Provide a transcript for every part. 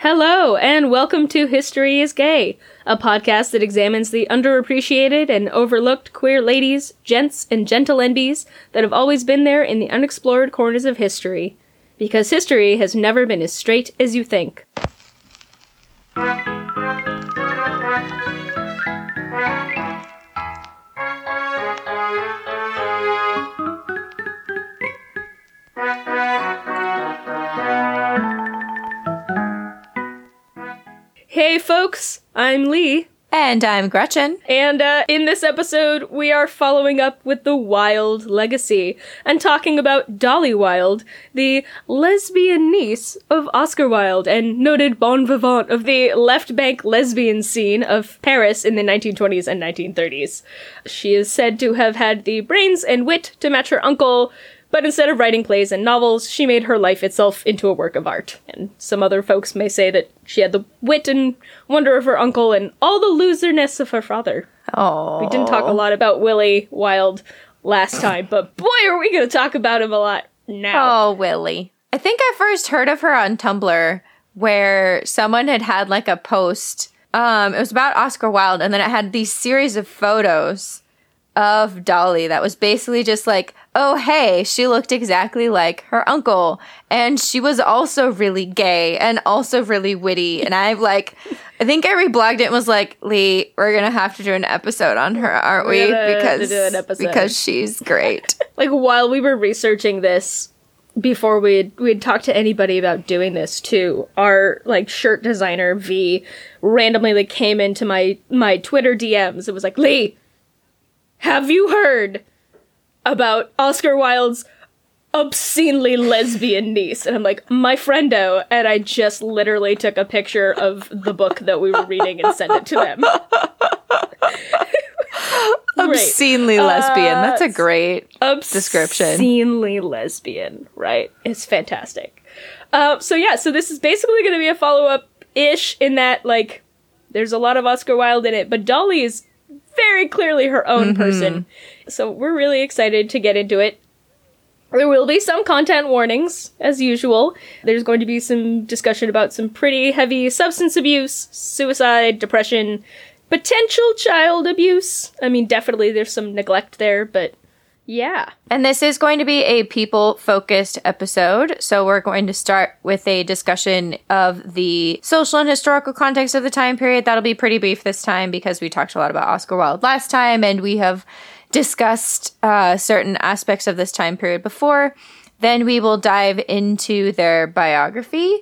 Hello, and welcome to History is Gay, a podcast that examines the underappreciated and overlooked queer ladies, gents, and gentlelendies that have always been there in the unexplored corners of history. Because history has never been as straight as you think. Hey folks, I'm Lee. And I'm Gretchen. And in this episode, we are following up with the Wilde legacy and talking about Dolly Wilde, the lesbian niece of Oscar Wilde and noted bon vivant of the left bank lesbian scene of Paris in the 1920s and 1930s. She is said to have had the brains and wit to match her uncle, but instead of writing plays and novels, she made her life itself into a work of art. And some other folks may say that she had the wit and wonder of her uncle and all the loserness of her father. Oh. We didn't talk a lot about Willie Wilde last time, but boy, are we going to talk about him a lot now. Oh, Willie. I think I first heard of her on Tumblr where someone had like a post. It was about Oscar Wilde, and then it had these series of photos of Dolly that was basically just like, oh, hey, she looked exactly like her uncle. And she was also really gay and also really witty. And I've like, I think I reblogged it and was like, Lee, we're going to have to do an episode on her, aren't we? Because she's great. Like, while we were researching this, before we had talked to anybody about doing this too, our like shirt designer V randomly like came into my Twitter DMs. It was like, Lee, have you heard about Oscar Wilde's obscenely lesbian niece? And I'm like, my friendo. And I just literally took a picture of the book that we were reading and sent it to them. Obscenely lesbian. That's a great description. Obscenely lesbian, right? It's fantastic. So this is basically going to be a follow-up-ish in that, like, there's a lot of Oscar Wilde in it, but Dolly is very clearly her own person. So we're really excited to get into it. There will be some content warnings, as usual. There's going to be some discussion about some pretty heavy substance abuse, suicide, depression, potential child abuse. I mean, definitely there's some neglect there, but yeah. And this is going to be a people-focused episode, so we're going to start with a discussion of the social and historical context of the time period. That'll be pretty brief this time because we talked a lot about Oscar Wilde last time, and we have discussed certain aspects of this time period before. Then we will dive into their biography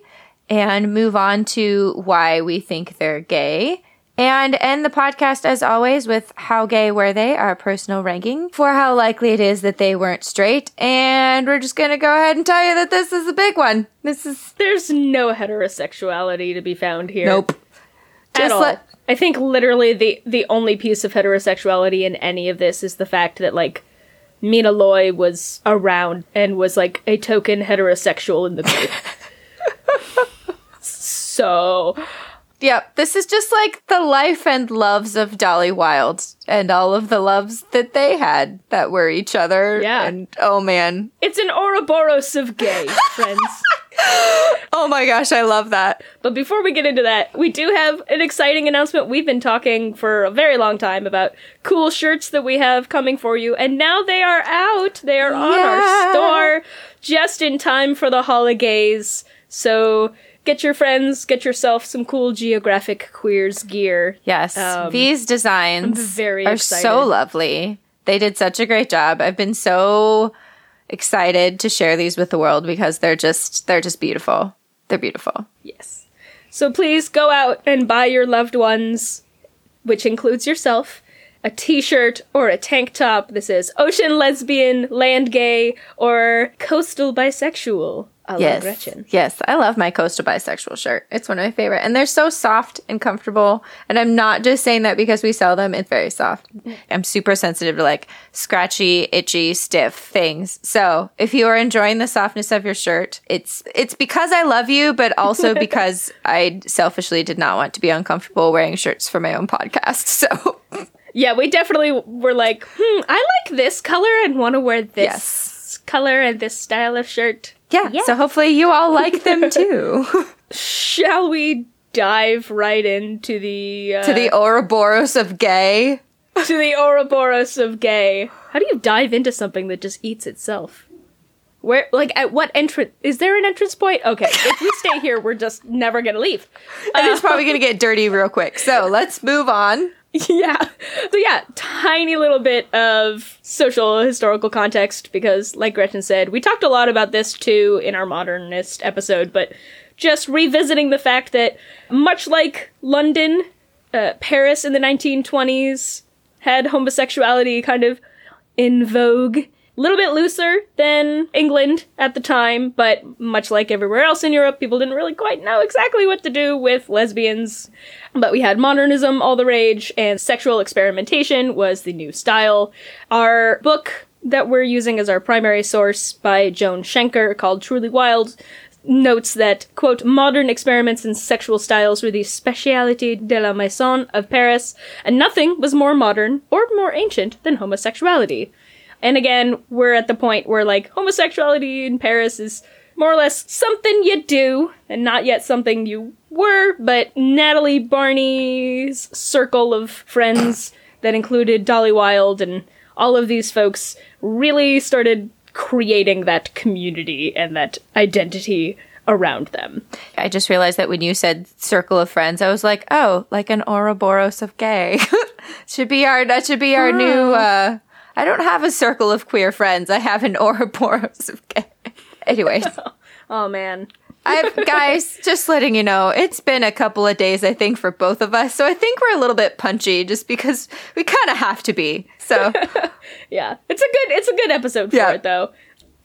and move on to why we think they're gay. And end the podcast, as always, with How Gay Were They?, our personal ranking for how likely it is that they weren't straight. And we're just going to go ahead and tell you that this is a big one. There's no heterosexuality to be found here. Nope. At all. I think literally the only piece of heterosexuality in any of this is the fact that, like, Mina Loy was around and was, like, a token heterosexual in the group. So... Yep, this is just like the life and loves of Dolly Wilde and all of the loves that they had that were each other. Yeah. And oh man. It's an Ouroboros of gay, friends. Oh my gosh, I love that. But before we get into that, we do have an exciting announcement. We've been talking for a very long time about cool shirts that we have coming for you, and now they are out. They are on our store just in time for the holidays. So get your friends, get yourself some cool Geographic Queers gear. Yes, these designs are so lovely. They did such a great job. I've been so excited to share these with the world because they're just beautiful. They're beautiful. Yes. So please go out and buy your loved ones, which includes yourself, a t-shirt or a tank top. This is ocean lesbian, land gay, or coastal bisexual. Yes, I love my coastal bisexual shirt. It's one of my favorite. And they're so soft and comfortable. And I'm not just saying that because we sell them. It's very soft. I'm super sensitive to like scratchy, itchy, stiff things. So if you are enjoying the softness of your shirt, it's because I love you, but also because I selfishly did not want to be uncomfortable wearing shirts for my own podcast. So yeah, we definitely were like, I like this color and want to wear this color and this style of shirt. Yeah, so hopefully you all like them too. Shall we dive right into the... to the Ouroboros of gay? To the Ouroboros of gay. How do you dive into something that just eats itself? Where, like, at what entrance? Is there an entrance point? Okay, if we stay here, we're just never going to leave. And it's probably going to get dirty real quick. So let's move on. Yeah. So yeah, tiny little bit of social historical context, because like Gretchen said, we talked a lot about this too in our modernist episode, but just revisiting the fact that much like London, Paris in the 1920s had homosexuality kind of in vogue. A little bit looser than England at the time, but much like everywhere else in Europe, people didn't really quite know exactly what to do with lesbians. But we had modernism all the rage, and sexual experimentation was the new style. Our book that we're using as our primary source by Joan Schenkar, called Truly Wild, notes that, quote, modern experiments in sexual styles were the specialité de la maison of Paris, and nothing was more modern or more ancient than homosexuality. And again, we're at the point where, like, homosexuality in Paris is more or less something you do, and not yet something you were, but Natalie Barney's circle of friends that included Dolly Wilde and all of these folks really started creating that community and that identity around them. I just realized that when you said circle of friends, I was like, oh, like an Ouroboros of gay. That should be our new... I don't have a circle of queer friends. I have an Ouroboros of gay. Anyways. Oh, man. Guys, just letting you know, it's been a couple of days, I think, for both of us. So I think we're a little bit punchy just because we kind of have to be. So, yeah, it's a good episode for it, though.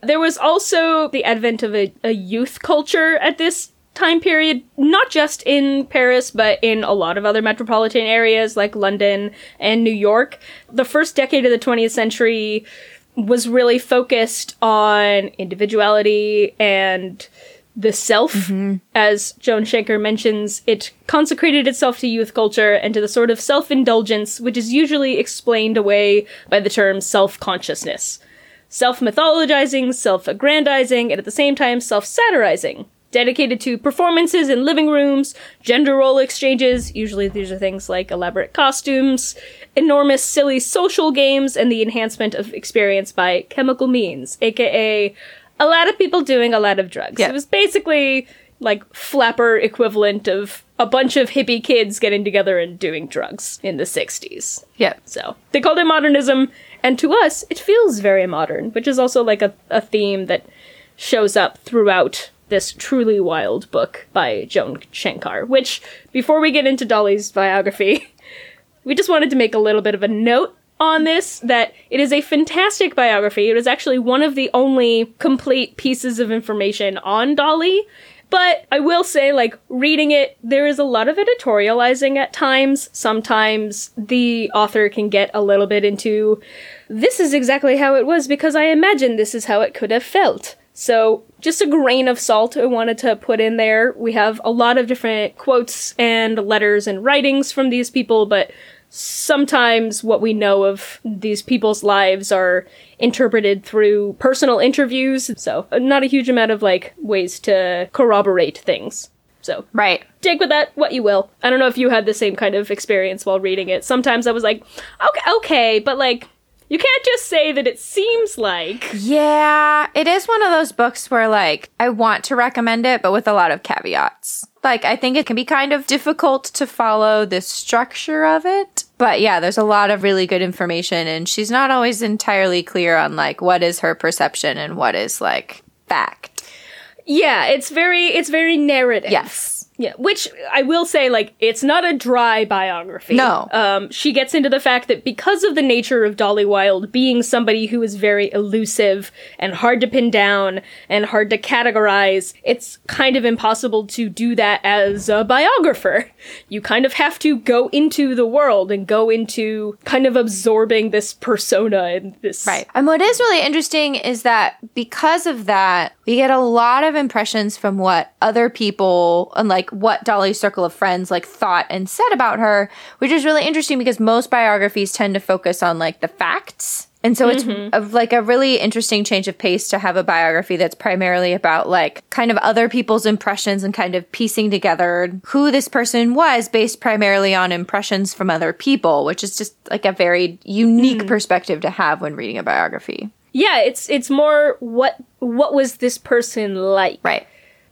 There was also the advent of a youth culture at this time period, not just in Paris, but in a lot of other metropolitan areas like London and New York. The first decade of the 20th century was really focused on individuality and the self. Mm-hmm. As Joan Schenkar mentions, it consecrated itself to youth culture and to the sort of self-indulgence, which is usually explained away by the term self-consciousness. Self-mythologizing, self-aggrandizing, and at the same time, self-satirizing. Dedicated to performances in living rooms, gender role exchanges, usually these are things like elaborate costumes, enormous silly social games, and the enhancement of experience by chemical means, aka a lot of people doing a lot of drugs. Yeah. It was basically like flapper equivalent of a bunch of hippie kids getting together and doing drugs in the 60s. Yeah. So they called it modernism, and to us, it feels very modern, which is also like a theme that shows up throughout this Truly Wild book by Joan Schenkar, which, before we get into Dolly's biography, we just wanted to make a little bit of a note on this, that it is a fantastic biography. It is actually one of the only complete pieces of information on Dolly, but I will say, like, reading it, there is a lot of editorializing at times. Sometimes the author can get a little bit into, this is exactly how it was because I imagine this is how it could have felt. So just a grain of salt I wanted to put in there. We have a lot of different quotes and letters and writings from these people, but sometimes what we know of these people's lives are interpreted through personal interviews. So not a huge amount of, like, ways to corroborate things. So right. Take with that what you will. I don't know if you had the same kind of experience while reading it. Sometimes I was like, okay, but, like... you can't just say that it seems like. Yeah, it is one of those books where, like, I want to recommend it, but with a lot of caveats. Like, I think it can be kind of difficult to follow the structure of it. But yeah, there's a lot of really good information, and she's not always entirely clear on, like, what is her perception and what is, like, fact. Yeah, it's very narrative. Yes. Yeah, which I will say, like, it's not a dry biography. No. She gets into the fact that because of the nature of Dolly Wilde being somebody who is very elusive and hard to pin down and hard to categorize, it's kind of impossible to do that as a biographer. You kind of have to go into the world and go into kind of absorbing this persona and this... Right. And what is really interesting is that because of that, we get a lot of impressions from what other people, and, like, what Dolly's circle of friends, like, thought and said about her, which is really interesting because most biographies tend to focus on, like, the facts And so it's like a really interesting change of pace to have a biography that's primarily about like kind of other people's impressions and kind of piecing together who this person was based primarily on impressions from other people, which is just like a very unique perspective to have when reading a biography. Yeah, it's more what was this person like? Right.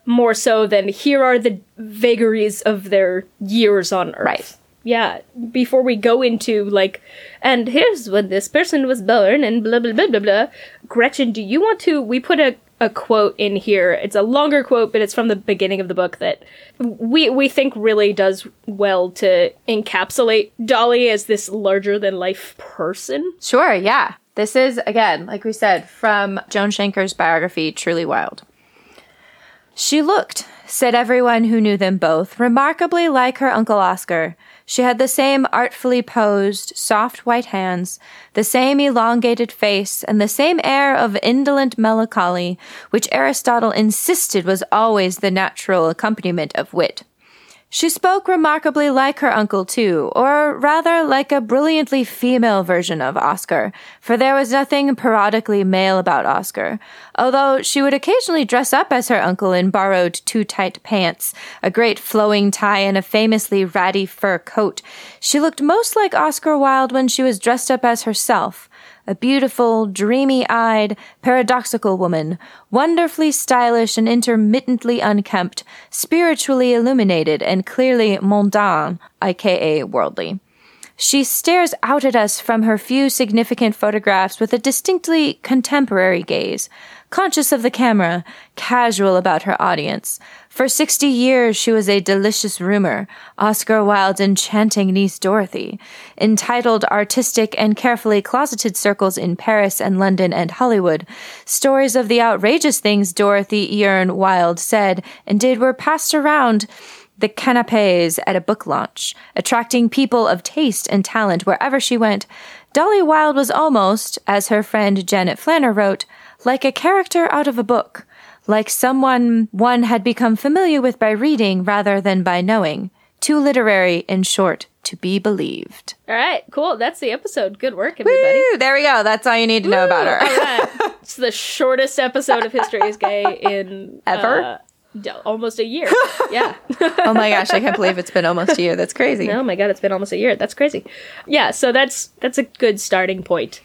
More so than here are the vagaries of their years on Earth. Right. Yeah, before we go into, like, and here's when this person was born and blah, blah, blah, blah, blah. Gretchen, do you want to... We put a quote in here. It's a longer quote, but it's from the beginning of the book that we think really does well to encapsulate Dolly as this larger-than-life person. Sure, yeah. This is, again, like we said, from Joan Schenkar's biography, Truly Wild. She looked, said everyone who knew them both, remarkably like her Uncle Oscar. She had the same artfully posed, soft white hands, the same elongated face, and the same air of indolent melancholy, which Aristotle insisted was always the natural accompaniment of wit. She spoke remarkably like her uncle, too, or rather like a brilliantly female version of Oscar, for there was nothing parodically male about Oscar, although she would occasionally dress up as her uncle in borrowed too-tight pants, a great flowing tie, and a famously ratty fur coat. She looked most like Oscar Wilde when she was dressed up as herself, a beautiful, dreamy-eyed, paradoxical woman, wonderfully stylish and intermittently unkempt, spiritually illuminated and clearly mondaine, a.k.a. worldly. She stares out at us from her few significant photographs with a distinctly contemporary gaze, conscious of the camera, casual about her audience. For 60 years, she was a delicious rumor, Oscar Wilde's enchanting niece Dorothy, entitled artistic and carefully closeted circles in Paris and London and Hollywood. Stories of the outrageous things Dorothy Earne Wilde said and did were passed around the canapés at a book launch, attracting people of taste and talent wherever she went. Dolly Wilde was almost, as her friend Janet Flanner wrote, like a character out of a book, like someone one had become familiar with by reading rather than by knowing. Too literary, in short, to be believed. All right, cool. That's the episode. Good work, everybody. Woo! There we go. That's all you need to know about her. All right. It's the shortest episode of History is Gay in... Ever? Almost a year. Yeah. Oh my gosh, I can't believe it's been almost a year. That's crazy. Oh my god, it's been almost a year. That's crazy. Yeah, so that's a good starting point.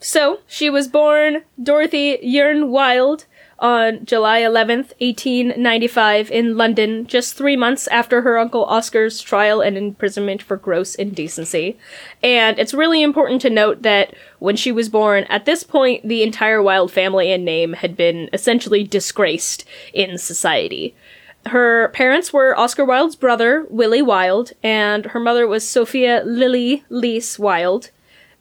So, she was born Dorothy Earne Wilde on July 11th, 1895 in London, just 3 months after her Uncle Oscar's trial and imprisonment for gross indecency. And it's really important to note that when she was born, at this point, the entire Wilde family and name had been essentially disgraced in society. Her parents were Oscar Wilde's brother, Willie Wilde, and her mother was Sophia Lily Leese Wilde.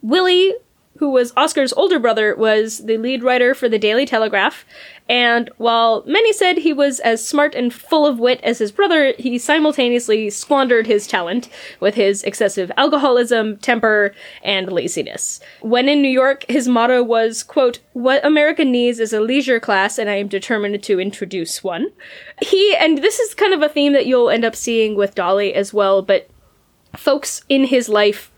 Willie, who was Oscar's older brother, was the lead writer for the Daily Telegraph, and while many said he was as smart and full of wit as his brother, he simultaneously squandered his talent with his excessive alcoholism, temper, and laziness. When in New York, his motto was, quote, "What America needs is a leisure class, and I am determined to introduce one." He, and this is kind of a theme that you'll end up seeing with Dolly as well, but folks in his life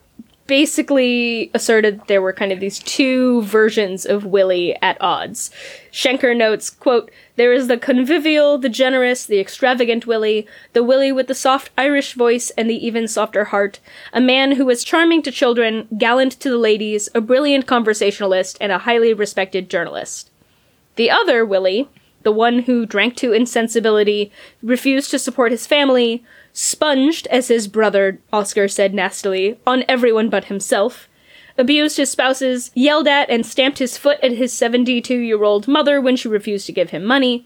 basically asserted there were kind of these two versions of Willie at odds. Schenkar notes, quote, "There is the convivial, the generous, the extravagant Willie, the Willie with the soft Irish voice and the even softer heart, a man who was charming to children, gallant to the ladies, a brilliant conversationalist, and a highly respected journalist. The other Willie, the one who drank to insensibility, refused to support his family, sponged, as his brother Oscar said nastily, on everyone but himself, abused his spouses, yelled at and stamped his foot at his 72-year-old mother when she refused to give him money,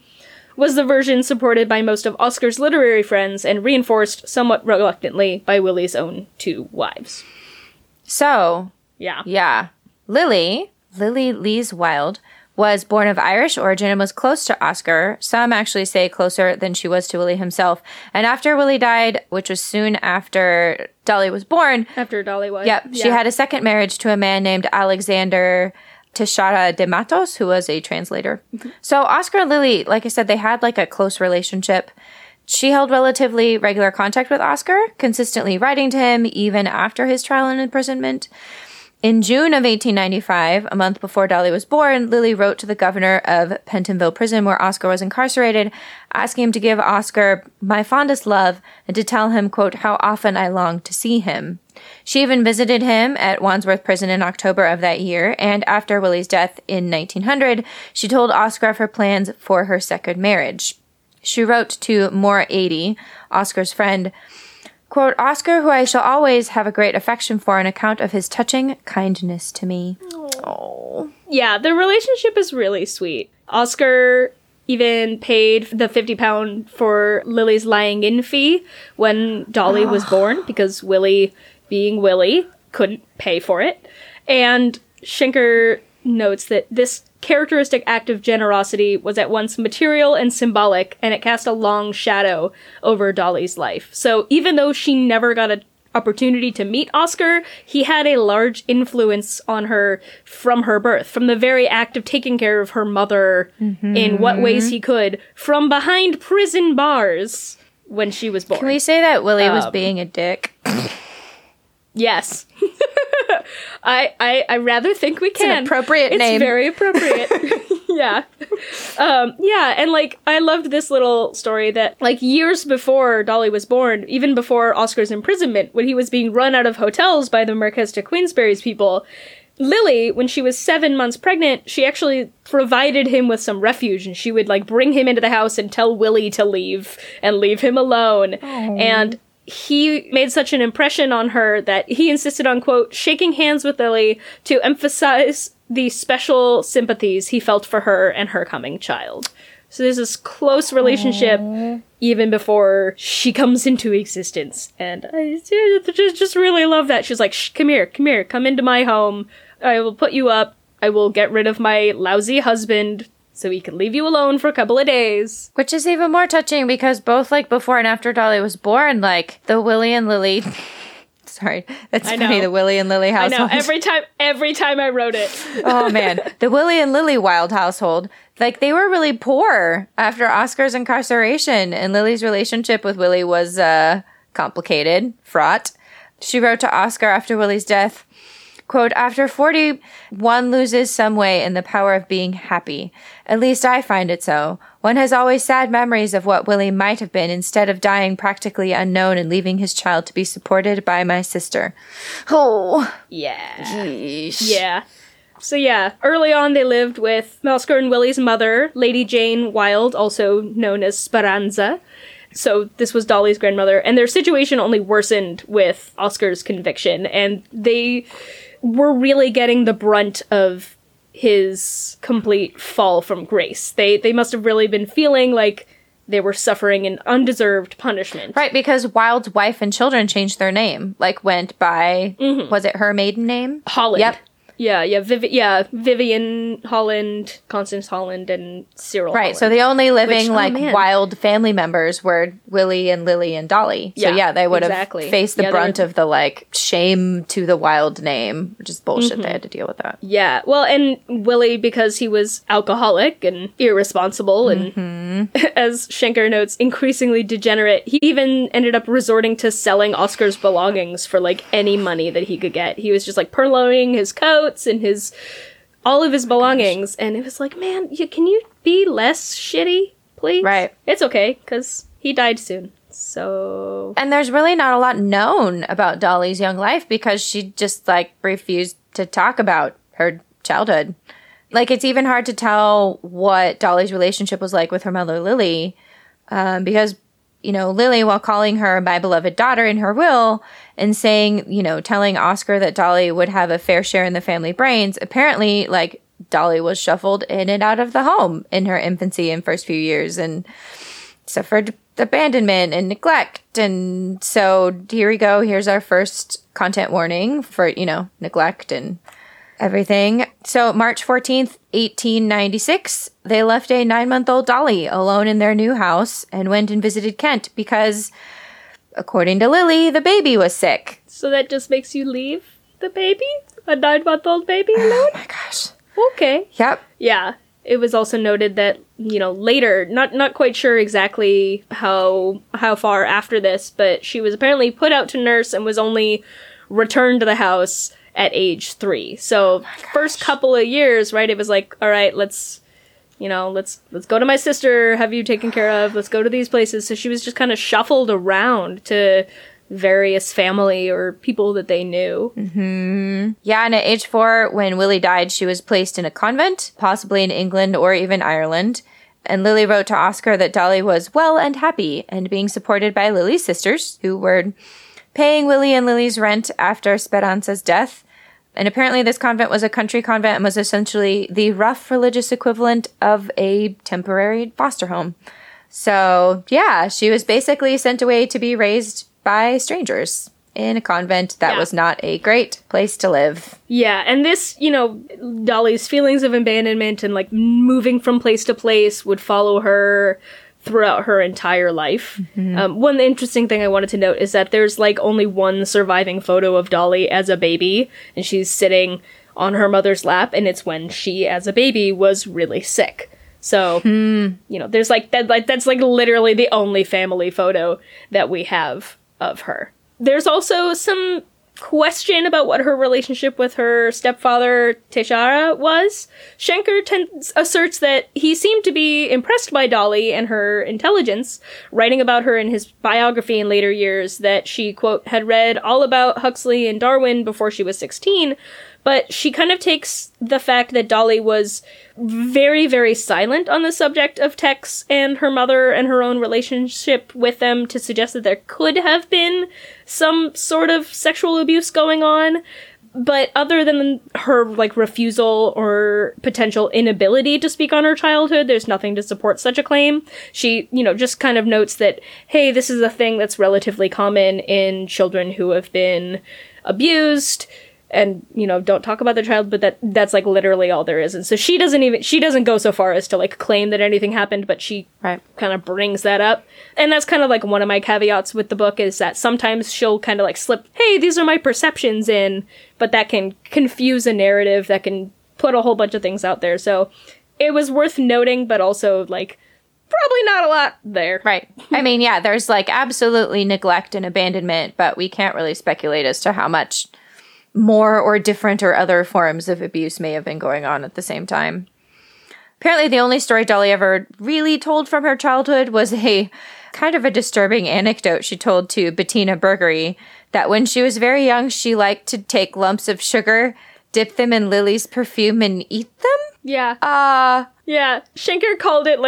was the version supported by most of Oscar's literary friends and reinforced, somewhat reluctantly, by Willie's own two wives." So, yeah. Lily Leese Wilde, was born of Irish origin and was close to Oscar. Some actually say closer than she was to Willie himself. And after Willie died, which was soon after Dolly was born. After Dolly was. Yep. Yeah. She had a second marriage to a man named Alexander Teixeira de Mattos, who was a translator. So Oscar and Lily, like I said, they had like a close relationship. She held relatively regular contact with Oscar, consistently writing to him even after his trial and imprisonment. In June of 1895, a month before Dolly was born, Lily wrote to the governor of Pentonville Prison, where Oscar was incarcerated, asking him to give Oscar my fondest love and to tell him, quote, how often I longed to see him. She even visited him at Wandsworth Prison in October of that year, and after Willie's death in 1900, she told Oscar of her plans for her second marriage. She wrote to Moore 80, Oscar's friend, quote, Oscar, who I shall always have a great affection for on account of his touching kindness to me. Oh, yeah, the relationship is really sweet. Oscar even paid the £50 for Lily's lying in fee when Dolly was born, because Willie, being Willie, couldn't pay for it. And Schenkar notes that this characteristic act of generosity was at once material and symbolic, and it cast a long shadow over Dolly's life. So even though she never got an opportunity to meet Oscar, he had a large influence on her from her birth, from the very act of taking care of her mother in what ways he could, from behind prison bars when she was born. Can we say that Willie was being a dick? Yes. I rather think we can. It's an appropriate name. It's very appropriate. Yeah. Yeah, and, like, I loved this little story that, like, years before Dolly was born, even before Oscar's imprisonment, when he was being run out of hotels by the Marquess de Queensberry's people, Lily, when she was 7 months pregnant, she actually provided him with some refuge, and she would, like, bring him into the house and tell Willie to leave and leave him alone. Oh. And he made such an impression on her that he insisted on, quote, shaking hands with Lily to emphasize the special sympathies he felt for her and her coming child. So there's this close relationship even before she comes into existence. And I just really love that. She's like, come here, come into my home. I will put you up. I will get rid of my lousy husband so he can leave you alone for a couple of days. Which is even more touching because both, like, before and after Dolly was born, like, the Willie and Lily... Sorry, that's funny, the Willie and Lily household. I know, every time I wrote it. Oh, man. The Willie and Lily Wilde household, like, they were really poor after Oscar's incarceration, and Lily's relationship with Willie was complicated, fraught. She wrote to Oscar after Willie's death, quote, after 40, one loses some way in the power of being happy. At least I find it so. One has always sad memories of what Willie might have been instead of dying practically unknown and leaving his child to be supported by my sister. Oh. Yeah. Jeez. Yeah. So, yeah, early on they lived with Oscar and Willie's mother, Lady Jane Wilde, also known as Speranza. So this was Dolly's grandmother. And their situation only worsened with Oscar's conviction. And they... were really getting the brunt of his complete fall from grace. They must have really been feeling like they were suffering an undeserved punishment. Right, because Wilde's wife and children changed their name. Like, went by, was it her maiden name? Holland. Yep. Yeah, Vivian Holland, Constance Holland, and Cyril Holland. Right, so the only living, Wilde family members were Willie and Lily and Dolly. So, yeah they would have faced the brunt of the, shame to the Wilde name, which is bullshit. They had to deal with that. Yeah, well, and Willie, because he was alcoholic and irresponsible and, as Schenkar notes, increasingly degenerate, he even ended up resorting to selling Oscar's belongings for, any money that he could get. He was just, purloining his coat and all of his belongings, and it was like, man, can you be less shitty, please? Right. It's okay, because he died soon, so... And there's really not a lot known about Dolly's young life, because she just, refused to talk about her childhood. It's even hard to tell what Dolly's relationship was like with her mother, Lily, because... Lily, while calling her my beloved daughter in her will and saying, telling Oscar that Dolly would have a fair share in the family brains, apparently, Dolly was shuffled in and out of the home in her infancy and first few years and suffered abandonment and neglect. And so here we go. Here's our first content warning for, neglect and everything. So March 14th, 1896, they left a 9-month-old Dolly alone in their new house and went and visited Kent because, according to Lily, the baby was sick. So that just makes you leave the baby? A 9-month-old baby alone? Oh my gosh. Okay. Yep. Yeah. It was also noted that, later, not quite sure exactly how far after this, but she was apparently put out to nurse and was only returned to the house at age 3. So first couple of years, right, it was like, all right, let's go to my sister, have you taken care of, let's go to these places. So she was just kind of shuffled around to various family or people that they knew. Mm-hmm. Yeah, and at age 4, when Willie died, she was placed in a convent, possibly in England or even Ireland. And Lily wrote to Oscar that Dolly was well and happy and being supported by Lily's sisters, who were paying Willie and Lily's rent after Speranza's death. And apparently this convent was a country convent and was essentially the rough religious equivalent of a temporary foster home. So, yeah, she was basically sent away to be raised by strangers in a convent that was not a great place to live. Yeah, and this, Dolly's feelings of abandonment and, moving from place to place would follow her throughout her entire life. Mm-hmm. One interesting thing I wanted to note is that there's, only one surviving photo of Dolly as a baby, and she's sitting on her mother's lap, and it's when she, as a baby, was really sick. So, there's, that's, literally the only family photo that we have of her. There's also some question about what her relationship with her stepfather, Teixeira, was. Schenkar asserts that he seemed to be impressed by Dolly and her intelligence, writing about her in his biography in later years that she, quote, had read all about Huxley and Darwin before she was 16, but she kind of takes the fact that Dolly was very, very silent on the subject of Tex and her mother and her own relationship with them to suggest that there could have been some sort of sexual abuse going on. But other than her, refusal or potential inability to speak on her childhood, there's nothing to support such a claim. She, just kind of notes that, hey, this is a thing that's relatively common in children who have been abused, and, don't talk about the child, but that's, literally all there is. And so she doesn't go so far as to, claim that anything happened, but she kind of brings that up. And that's kind of, one of my caveats with the book is that sometimes she'll kind of, slip, hey, these are my perceptions in, but that can confuse a narrative, that can put a whole bunch of things out there. So it was worth noting, but also, probably not a lot there. Right. I mean, yeah, there's, absolutely neglect and abandonment, but we can't really speculate as to how much more or different or other forms of abuse may have been going on at the same time. Apparently, the only story Dolly ever really told from her childhood was a kind of a disturbing anecdote she told to Bettina Bergery that when she was very young, she liked to take lumps of sugar, dip them in Lily's perfume, and eat them? Yeah. Yeah, Schenkar called it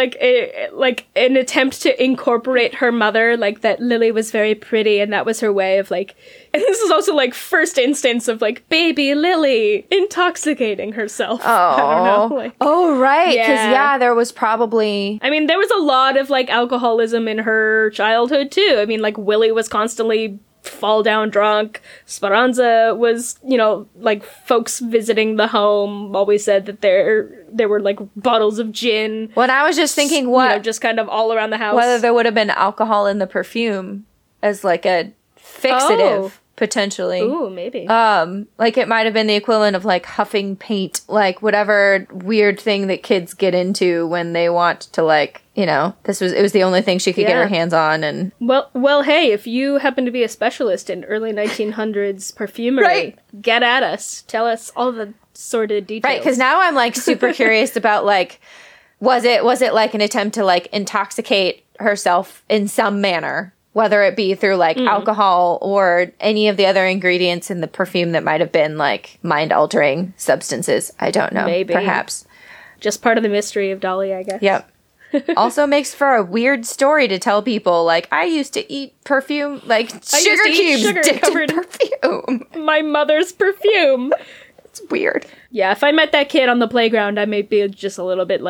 an attempt to incorporate her mother, that Lily was very pretty and that was her way of and this is also first instance of baby Lily intoxicating herself. Oh, I don't know. Oh, right, because there was probably, there was a lot of alcoholism in her childhood too. Willie was constantly fall down drunk. Speranza was, folks visiting the home always said that there were bottles of gin. Well, I was just thinking just kind of all around the house. Whether there would have been alcohol in the perfume as a fixative potentially. Ooh, maybe. It might have been the equivalent of huffing paint, whatever weird thing that kids get into when they want to it was the only thing she could get her hands on. And well, hey, if you happen to be a specialist in early 1900s perfumery, right, get at us. Tell us all the sordid details. Right, because now I'm super curious about was it an attempt to intoxicate herself in some manner, whether it be through alcohol or any of the other ingredients in the perfume that might have been mind altering substances. I don't know. Maybe, perhaps, just part of the mystery of Dolly, I guess. Yep. Also makes for a weird story to tell people. I used to eat perfume, sugar cubes dipped in perfume. My mother's perfume. It's weird. Yeah, if I met that kid on the playground, I may be just a little bit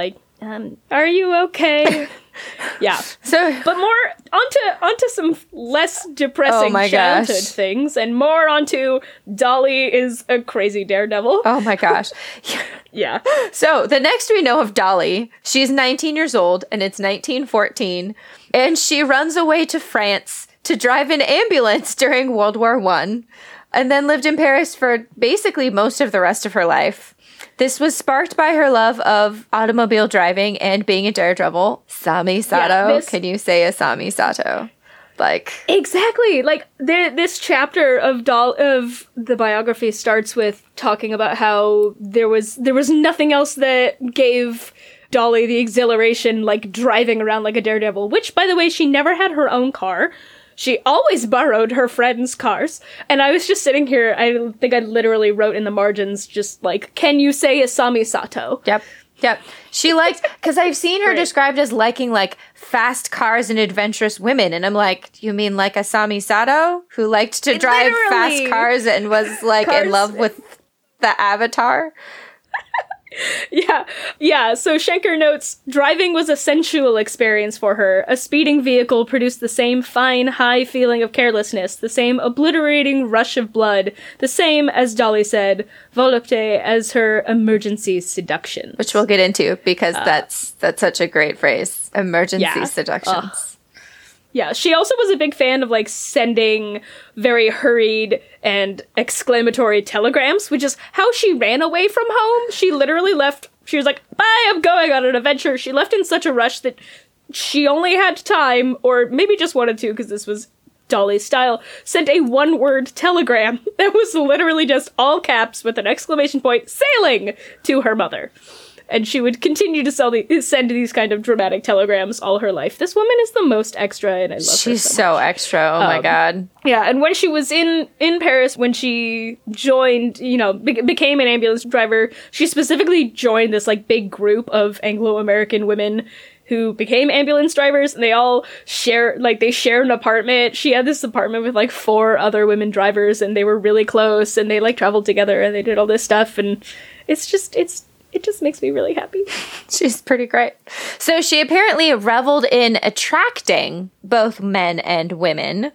are you okay? Yeah. So, but more onto some less depressing childhood things, and more onto Dolly is a crazy daredevil. Oh my gosh. Yeah. So the next we know of Dolly, she's 19 years old, and it's 1914, and she runs away to France to drive an ambulance during World War I, and then lived in Paris for basically most of the rest of her life. This was sparked by her love of automobile driving and being a daredevil. Sami Sato. Can you say Asami Sato? Like, exactly. Like, this chapter of the biography starts with talking about how there was nothing else that gave Dolly the exhilaration, like driving around like a daredevil, which, by the way, she never had her own car. She always borrowed her friends' cars. And I was just sitting here, I think I literally wrote in the margins, just like, can you say Isami Sato? Yep. She likes, because I've seen her described as liking, like, fast cars and adventurous women. And I'm like, you mean like Isami Sato, who liked to drive fast cars and was, like, in love with the Avatar? Yeah. So Schenkar notes, driving was a sensual experience for her. A speeding vehicle produced the same fine, high feeling of carelessness, the same obliterating rush of blood, the same, as Dolly said, volupté as her emergency seductions. Which we'll get into, because that's such a great phrase. Emergency seductions. Yeah, she also was a big fan of, like, sending very hurried and exclamatory telegrams, which is how she ran away from home. She literally left. She was like, bye, I'm going on an adventure. She left in such a rush that she only had time, or maybe just wanted to, because this was Dolly's style, sent a one-word telegram that was literally just all caps with an exclamation point, sailing, to her mother. And she would continue to send these kind of dramatic telegrams all her life. This woman is the most extra, and I love her so much. She's so extra. Oh, my God. Yeah, and when she was in Paris, when she joined, you know, became an ambulance driver, she specifically joined this, like, big group of Anglo-American women who became ambulance drivers, and they all share an apartment. She had this apartment with, like, 4 other women drivers, and they were really close, and they, like, traveled together, and they did all this stuff, and it just makes me really happy. She's pretty great. So she apparently reveled in attracting both men and women,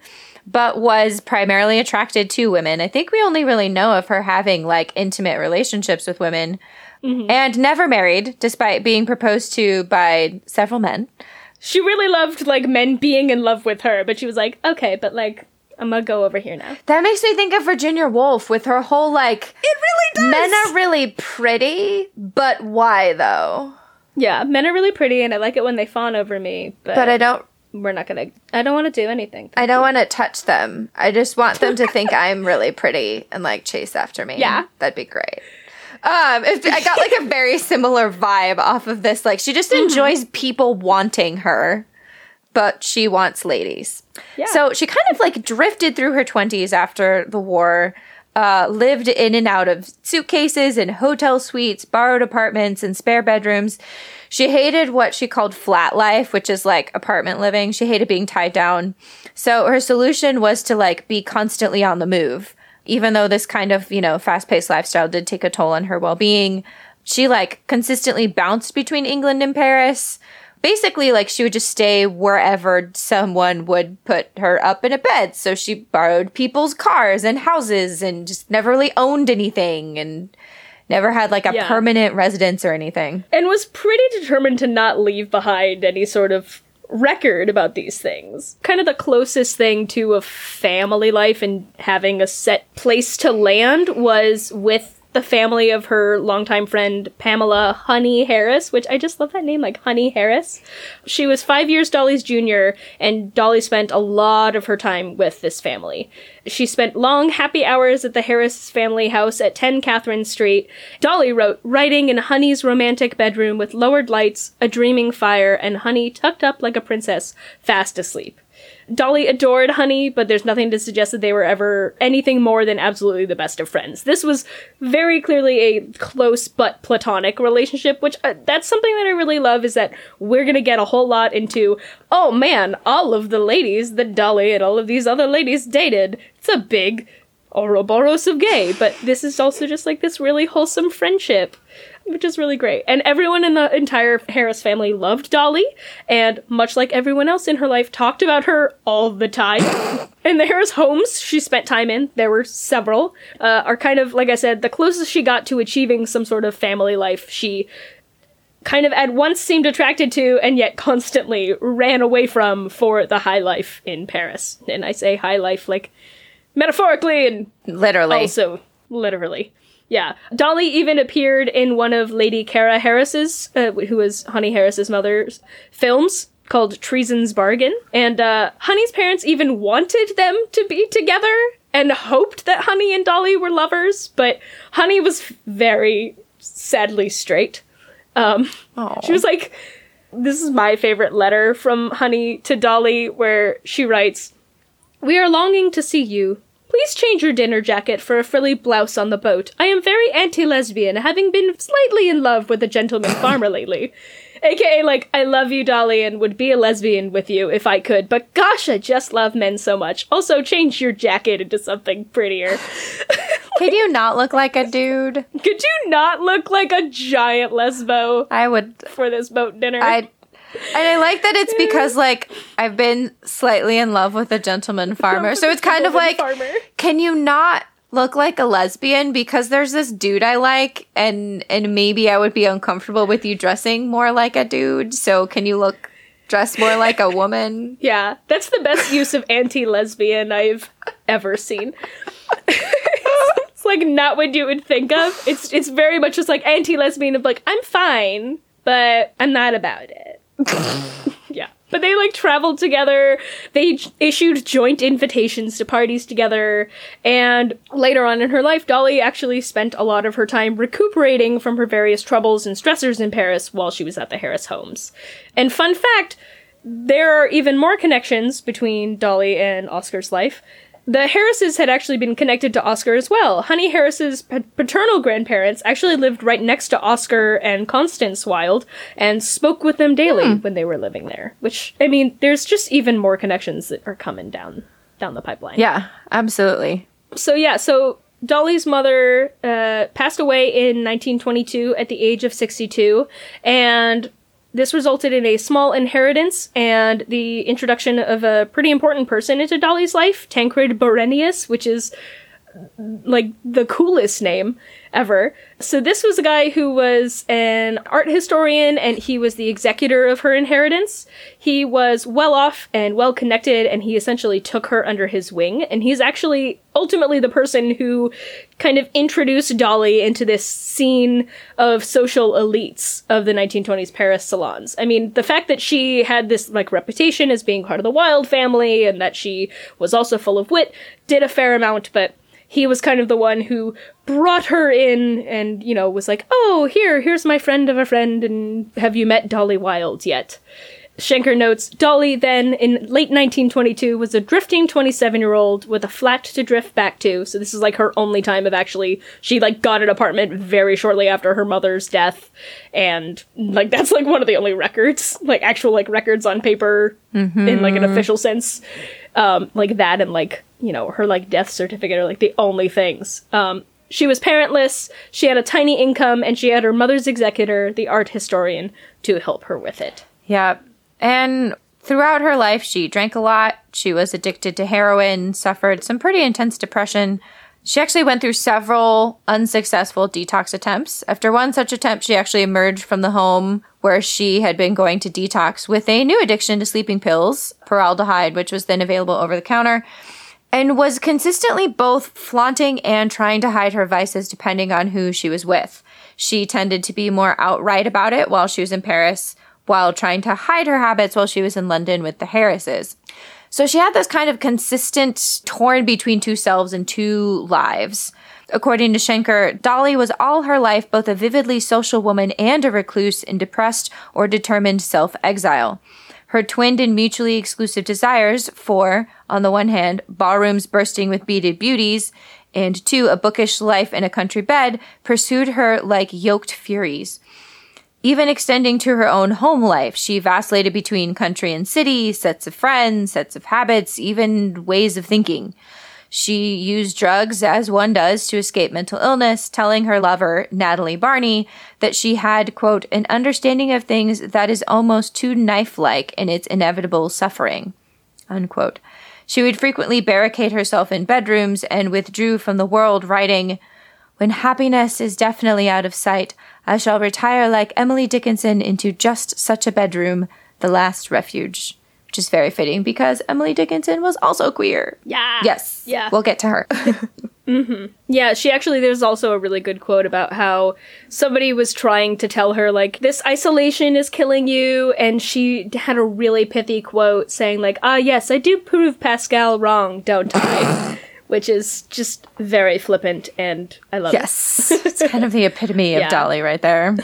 but was primarily attracted to women. I think we only really know of her having, like, intimate relationships with women, and never married, despite being proposed to by several men. She really loved, like, men being in love with her, but she was like, okay, but, like, I'm gonna go over here now. That makes me think of Virginia Woolf with her whole, like, it really does. Men are really pretty, but why though? Yeah, men are really pretty, and I like it when they fawn over me, but I don't want to do anything. I don't want to touch them. I just want them to think I'm really pretty and, like, chase after me. Yeah, that'd be great. I got, like, a very similar vibe off of this. Like, she just enjoys people wanting her. But she wants ladies. Yeah. So she kind of, like, drifted through her 20s after the war, lived in and out of suitcases and hotel suites, borrowed apartments and spare bedrooms. She hated what she called flat life, which is, like, apartment living. She hated being tied down. So her solution was to, like, be constantly on the move. Even though this kind of, you know, fast-paced lifestyle did take a toll on her well-being, she, like, consistently bounced between England and Paris. Basically, like, she would just stay wherever someone would put her up in a bed. So she borrowed people's cars and houses and just never really owned anything and never had, like, a permanent residence or anything. And was pretty determined to not leave behind any sort of record about these things. Kind of the closest thing to a family life and having a set place to land was with the family of her longtime friend, Pamela Honey Harris, which I just love that name, like, Honey Harris. She was 5 years Dolly's junior, and Dolly spent a lot of her time with this family. She spent long, happy hours at the Harris family house at 10 Catherine Street. Dolly wrote, writing in Honey's romantic bedroom with lowered lights, a dreaming fire, and Honey tucked up like a princess, fast asleep. Dolly adored Honey, but there's nothing to suggest that they were ever anything more than absolutely the best of friends. This was very clearly a close but platonic relationship, which that's something that I really love, is that we're going to get a whole lot into, oh man, all of the ladies that Dolly and all of these other ladies dated. It's a big Ouroboros of gay, but this is also just, like, this really wholesome friendship, which is really great. And everyone in the entire Harris family loved Dolly, and much like everyone else in her life, talked about her all the time. And the Harris homes she spent time in, there were several, are kind of, like I said, the closest she got to achieving some sort of family life she kind of at once seemed attracted to and yet constantly ran away from for the high life in Paris. And I say high life, like, metaphorically and literally. Also, literally. Yeah. Dolly even appeared in one of Lady Cara Harris's, who was Honey Harris's mother's, films. called Treason's Bargain. And Honey's parents even wanted them to be together and hoped that Honey and Dolly were lovers, but Honey was very sadly straight. She was like, this is my favorite letter from Honey to Dolly, where she writes, "We are longing to see you. Please change your dinner jacket for a frilly blouse on the boat. I am very anti-lesbian, having been slightly in love with a gentleman farmer lately." AKA, like, I love you, Dolly, and would be a lesbian with you if I could, but gosh, I just love men so much. Also, change your jacket into something prettier. Could you not look like a dude? Could you not look like a giant lesbo? I would. For this boat dinner. I like that it's because, like, I've been slightly in love with a gentleman farmer. So it's kind of like, can you not look like a lesbian? Because there's this dude I like, and maybe I would be uncomfortable with you dressing more like a dude. So can you dress more like a woman? Yeah, that's the best use of anti-lesbian I've ever seen. It's like not what you would think of. It's very much just like anti-lesbian of like, I'm fine, but I'm not about it. Yeah, but they like traveled together, they issued joint invitations to parties together, and later on in her life, Dolly actually spent a lot of her time recuperating from her various troubles and stressors in Paris while she was at the Harris homes. And fun fact, there are even more connections between Dolly and Oscar's life. The Harrises had actually been connected to Oscar as well. Honey Harris's paternal grandparents actually lived right next to Oscar and Constance Wilde and spoke with them daily when they were living there. Which, I mean, there's just even more connections that are coming down the pipeline. Yeah, absolutely. So yeah, so Dolly's mother passed away in 1922 at the age of 62, and this resulted in a small inheritance and the introduction of a pretty important person into Dolly's life, Tancred Borenius, which is, like, the coolest name ever. So this was a guy who was an art historian, and he was the executor of her inheritance. He was well-off and well-connected, and he essentially took her under his wing. And he's actually ultimately the person who kind of introduced Dolly into this scene of social elites of the 1920s Paris salons. I mean, the fact that she had this, like, reputation as being part of the Wilde family and that she was also full of wit did a fair amount, but he was kind of the one who brought her in and, you know, was like, oh, here's my friend of a friend, and have you met Dolly Wilde yet? Schenkar notes, Dolly then, in late 1922, was a drifting 27-year-old with a flat to drift back to. So this is, like, her only time of actually, she, like, got an apartment very shortly after her mother's death. And, like, that's, like, one of the only records, like, actual, like, records on paper in, like, an official sense. Like, that and, like, you know, her, like, death certificate are, like, the only things. She was parentless, she had a tiny income, and she had her mother's executor, the art historian, to help her with it. Yeah. And throughout her life, she drank a lot, she was addicted to heroin, suffered some pretty intense depression. She actually went through several unsuccessful detox attempts. After one such attempt, she actually emerged from the home where she had been going to detox with a new addiction to sleeping pills, peraldehyde, which was then available over the counter, and was consistently both flaunting and trying to hide her vices depending on who she was with. She tended to be more outright about it while she was in Paris, while trying to hide her habits while she was in London with the Harrises. So she had this kind of consistent torn between two selves and two lives. According to Schenkar, Dolly was all her life both a vividly social woman and a recluse in depressed or determined self-exile. Her twinned and mutually exclusive desires for, on the one hand, ballrooms bursting with beaded beauties, and two, a bookish life in a country bed, pursued her like yoked furies. Even extending to her own home life, she vacillated between country and city, sets of friends, sets of habits, even ways of thinking. She used drugs, as one does, to escape mental illness, telling her lover, Natalie Barney, that she had, quote, an understanding of things that is almost too knife-like in its inevitable suffering, unquote. She would frequently barricade herself in bedrooms and withdrew from the world, writing, "When happiness is definitely out of sight, I shall retire like Emily Dickinson into just such a bedroom, the last refuge." Which is very fitting because Emily Dickinson was also queer. Yeah. Yes. Yeah. We'll get to her. Mm-hmm. Yeah, she actually, there's also a really good quote about how somebody was trying to tell her, like, this isolation is killing you, and she had a really pithy quote saying, like, ah, yes, I do prove Pascal wrong, don't I? Which is just very flippant, and I love it. Yes, it's kind of the epitome of Dolly right there.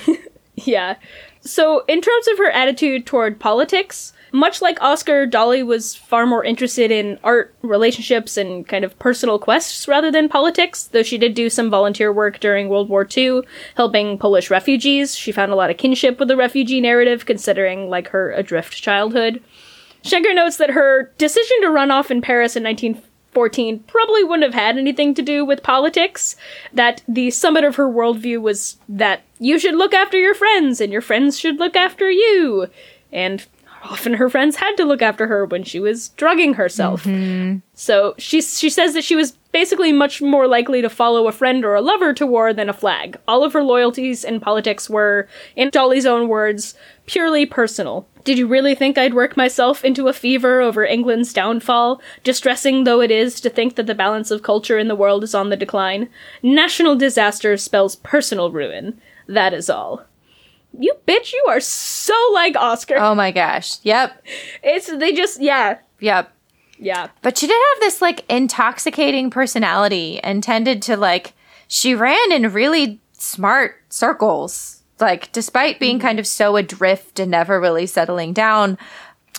Yeah. So, in terms of her attitude toward politics, much like Oscar, Dolly was far more interested in art, relationships, and kind of personal quests rather than politics, though she did do some volunteer work during World War II, helping Polish refugees. She found a lot of kinship with the refugee narrative, considering, like, her adrift childhood. Schenkar notes that her decision to run off in Paris in 1914 probably wouldn't have had anything to do with politics, that the summit of her worldview was that you should look after your friends and your friends should look after you, and often her friends had to look after her when she was drugging herself. Mm-hmm. So she says that she was basically much more likely to follow a friend or a lover to war than a flag. All of her loyalties in politics were, in Dolly's own words, purely personal. Did you really think I'd work myself into a fever over England's downfall? Distressing though it is to think that the balance of culture in the world is on the decline. National disaster spells personal ruin. That is all. You bitch, you are so like Oscar. Oh my gosh. Yep. Yep. Yeah. But she did have this, like, intoxicating personality and tended to, like, she ran in really smart circles. Like, despite being kind of so adrift and never really settling down,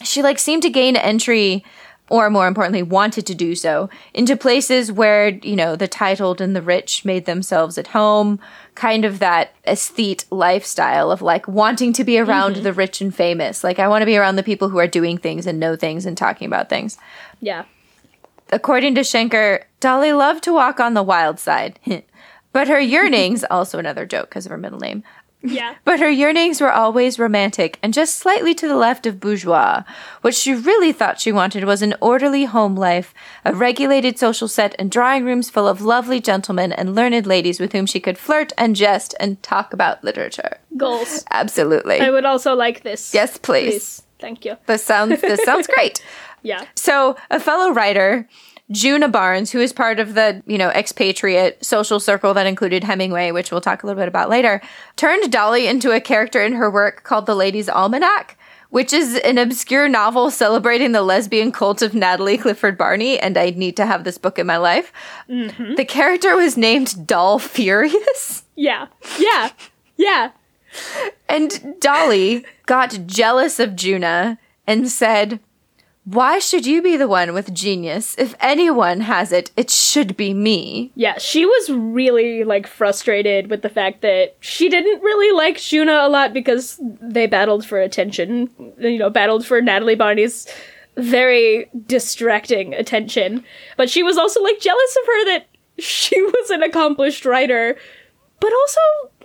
she, like, seemed to gain entry, or more importantly, wanted to do so, into places where, you know, the titled and the rich made themselves at home, kind of that aesthete lifestyle of, like, wanting to be around the rich and famous. Like, I want to be around the people who are doing things and know things and talking about things. Yeah. According to Schenkar, Dolly loved to walk on the wild side, but her yearnings, also another joke because of her middle name, yeah. But her yearnings were always romantic and just slightly to the left of bourgeois. What she really thought she wanted was an orderly home life, a regulated social set and drawing rooms full of lovely gentlemen and learned ladies with whom she could flirt and jest and talk about literature. Goals. Absolutely. I would also like this. Yes, please. Thank you. This sounds great. Yeah. So a fellow writer, Djuna Barnes, who is part of the, you know, expatriate social circle that included Hemingway, which we'll talk a little bit about later, turned Dolly into a character in her work called The Lady's Almanac, which is an obscure novel celebrating the lesbian cult of Natalie Clifford Barney, and I need to have this book in my life. Mm-hmm. The character was named Doll Furious. Yeah. Yeah. Yeah. And Dolly got jealous of Djuna and said, "Why should you be the one with genius? If anyone has it, it should be me." Yeah, she was really, like, frustrated with the fact that she didn't really like Djuna a lot because they battled for attention, you know, battled for Natalie Barney's very distracting attention. But she was also, like, jealous of her that she was an accomplished writer. But also,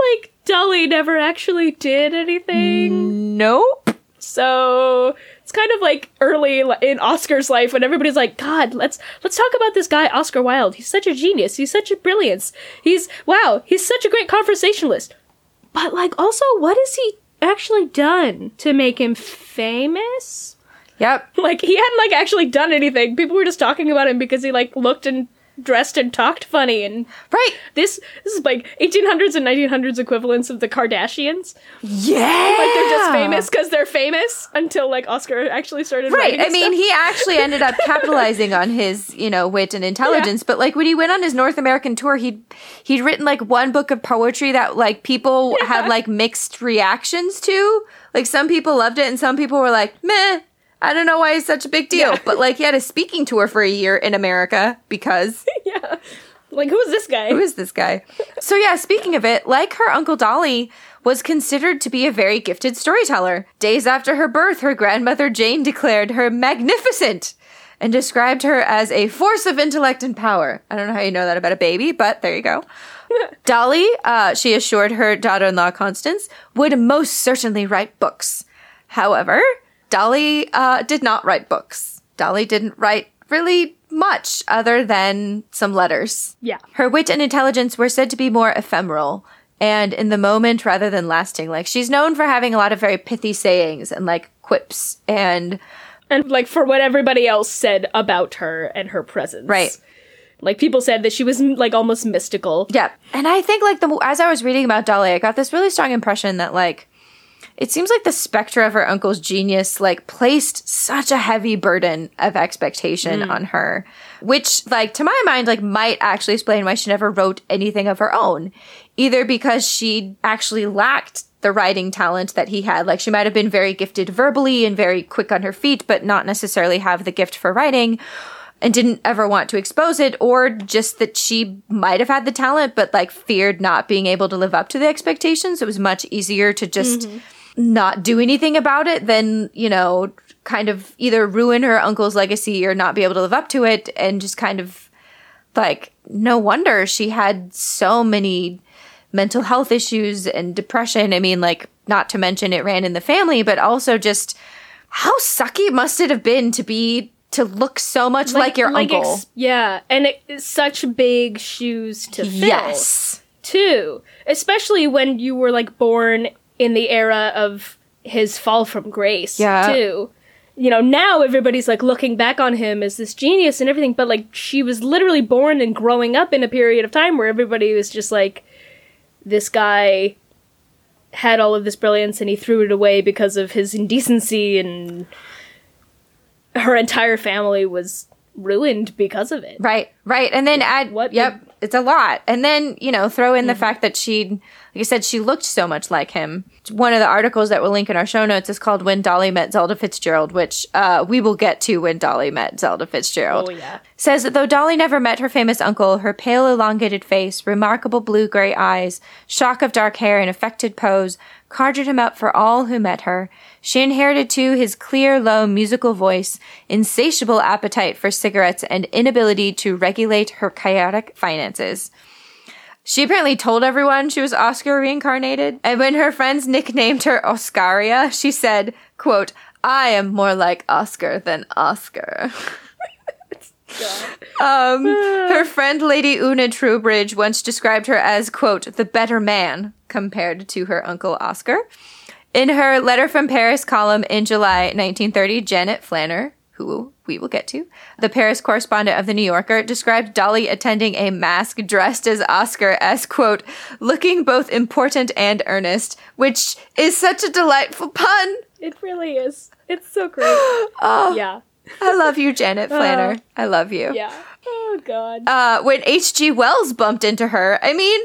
like, Dolly never actually did anything. Nope. So it's kind of like early in Oscar's life when everybody's like, God, let's talk about this guy, Oscar Wilde. He's such a genius. He's such a brilliance. He's such a great conversationalist. But, like, also, what has he actually done to make him famous? Yep. Like, he hadn't, like, actually done anything. People were just talking about him because he, like, looked and dressed and talked funny and... Right! This is, like, 1800s and 1900s equivalents of the Kardashians. Yeah! Like, they're just famous because they're famous until, like, Oscar actually started writing stuff. Right, I mean, he actually ended up capitalizing on his, you know, wit and intelligence, but, like, when he went on his North American tour, he'd written, like, one book of poetry that, like, people had, like, mixed reactions to. Like, some people loved it and some people were like, meh. I don't know why it's such a big deal, but, like, he had a speaking tour for a year in America because... yeah. Like, who is this guy? Who is this guy? So, yeah, speaking of it, like her uncle, Dolly was considered to be a very gifted storyteller. Days after her birth, her grandmother Jane declared her magnificent and described her as a force of intellect and power. I don't know how you know that about a baby, but there you go. Dolly, she assured her daughter-in-law, Constance, would most certainly write books. However... Dolly did not write books. Dolly didn't write really much other than some letters. Yeah. Her wit and intelligence were said to be more ephemeral and in the moment rather than lasting. Like, she's known for having a lot of very pithy sayings and, like, quips and... and, like, for what everybody else said about her and her presence. Right. Like, people said that she was, like, almost mystical. Yeah. And I think, like, as I was reading about Dolly, I got this really strong impression that, like, it seems like the specter of her uncle's genius, like, placed such a heavy burden of expectation on her, which, like, to my mind, like, might actually explain why she never wrote anything of her own, either because she actually lacked the writing talent that he had. Like, she might have been very gifted verbally and very quick on her feet, but not necessarily have the gift for writing, and didn't ever want to expose it, or just that she might have had the talent, but, like, feared not being able to live up to the expectations. It was much easier to just not do anything about it than, you know, kind of either ruin her uncle's legacy or not be able to live up to it. And just kind of, like, no wonder she had so many mental health issues and depression. I mean, like, not to mention it ran in the family, but also just how sucky must it have been to be, to look so much like your uncle. And it's such big shoes to fill. Yes. Too. Especially when you were, like, born in the era of his fall from grace, too. You know, now everybody's, like, looking back on him as this genius and everything, but, like, she was literally born and growing up in a period of time where everybody was just like, this guy had all of this brilliance and he threw it away because of his indecency, and her entire family was ruined because of it. Right. And then add what? Yep, it's a lot. And then, you know, throw in the fact that she, like I said, she looked so much like him. One of the articles that we'll link in our show notes is called "When Dolly Met Zelda Fitzgerald," which we will get to. When Dolly Met Zelda Fitzgerald. Oh, yeah. Says that though Dolly never met her famous uncle, her pale, elongated face, remarkable blue-gray eyes, shock of dark hair, and affected pose conjured him up for all who met her. She inherited, too, his clear, low, musical voice, insatiable appetite for cigarettes, and inability to regulate her chaotic finances. She apparently told everyone she was Oscar reincarnated, and when her friends nicknamed her Oscaria, she said, quote, "I am more like Oscar than Oscar." Her friend Lady Una Trowbridge once described her as, quote, "the better man" compared to her uncle Oscar. In her Letter from Paris column in July 1930, Janet Flanner, who we will get to, the Paris correspondent of The New Yorker, described Dolly attending a masque dressed as Oscar as, quote, "looking both important and earnest," which is such a delightful pun. It really is. It's so great. Yeah. I love you, Janet Flanner. I love you. Yeah. Oh, God. When H.G. Wells bumped into her, I mean,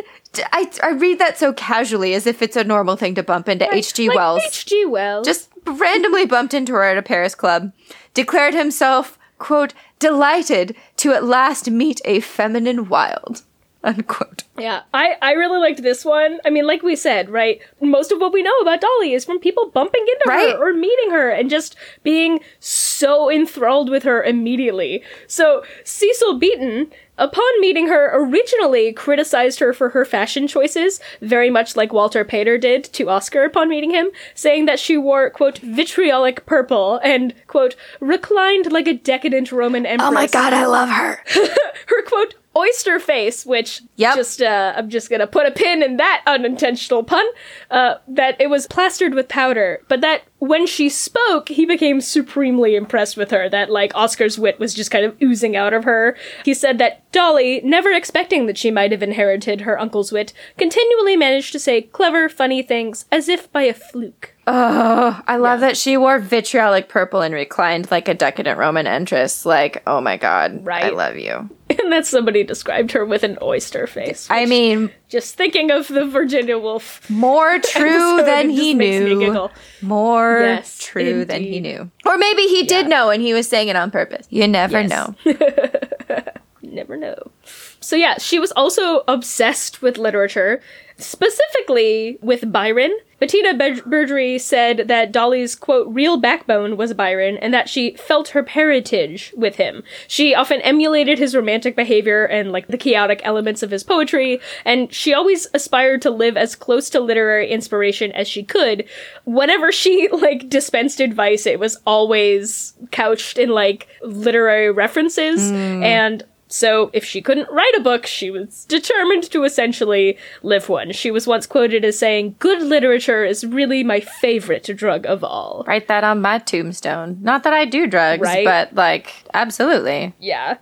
I read that so casually, as if it's a normal thing to bump into H.G. Wells. H.G. Wells. Just randomly bumped into her at a Paris club. Declared himself, quote, "delighted to at last meet a feminine Wilde," unquote. Yeah, I really liked this one. I mean, like we said, right, most of what we know about Dolly is from people bumping into her or meeting her and just being so enthralled with her immediately. So Cecil Beaton, upon meeting her, originally criticized her for her fashion choices, very much like Walter Pater did to Oscar upon meeting him, saying that she wore, quote, "vitriolic purple" and, quote, "reclined like a decadent Roman empress." Oh my God, I love her. Her, quote, "oyster face," which I'm just gonna put a pin in that unintentional pun, that it was plastered with powder, but that when she spoke, he became supremely impressed with her, that, like, Oscar's wit was just kind of oozing out of her. He said that Dolly, never expecting that she might have inherited her uncle's wit, continually managed to say clever, funny things as if by a fluke. Oh, I love that she wore vitriolic purple and reclined like a decadent Roman empress. Like, oh my God, right? I love you. And that somebody described her with an oyster face. I mean, just thinking of the Virginia Woolf, more true than he knew. More true indeed. Than he knew, or maybe he did know and he was saying it on purpose. You never know. You never know. So yeah, she was also obsessed with literature, specifically with Byron. Bettina Bergery said that Dolly's, quote, "real backbone" was Byron, and that she felt her parentage with him. She often emulated his romantic behavior and, like, the chaotic elements of his poetry, and she always aspired to live as close to literary inspiration as she could. Whenever she, like, dispensed advice, it was always couched in, like, literary references, and so if she couldn't write a book, she was determined to essentially live one. She was once quoted as saying, "Good literature is really my favorite drug of all." Write that on my tombstone. Not that I do drugs, but, like, absolutely. Yeah.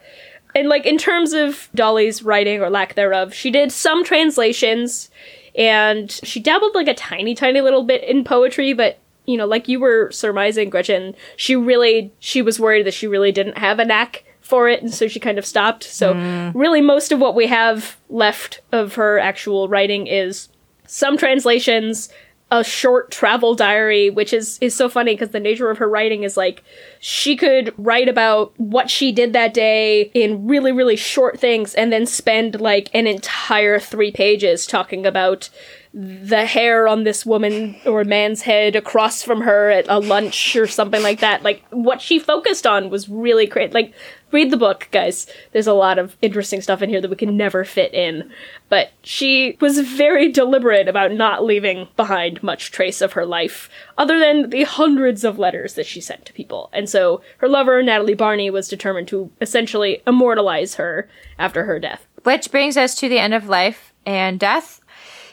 And like in terms of Dolly's writing or lack thereof, she did some translations and she dabbled like a tiny little bit in poetry, but you know, like you were surmising, Gretchen, she was worried that she really didn't have a knack for it, and so she kind of stopped. So really most of what we have left of her actual writing is some translations, a short travel diary, which is so funny because the nature of her writing is like she could write about what she did that day in really short things and then spend like an entire 3 pages talking about the hair on this woman or man's head across from her at a lunch or something like that. Like what she focused on was really great. Like read the book, guys. There's a lot of interesting stuff in here that we can never fit in. But she was very deliberate about not leaving behind much trace of her life, other than the hundreds of letters that she sent to people. And so her lover, Natalie Barney, was determined to essentially immortalize her after her death. Which brings us to the end of life and death.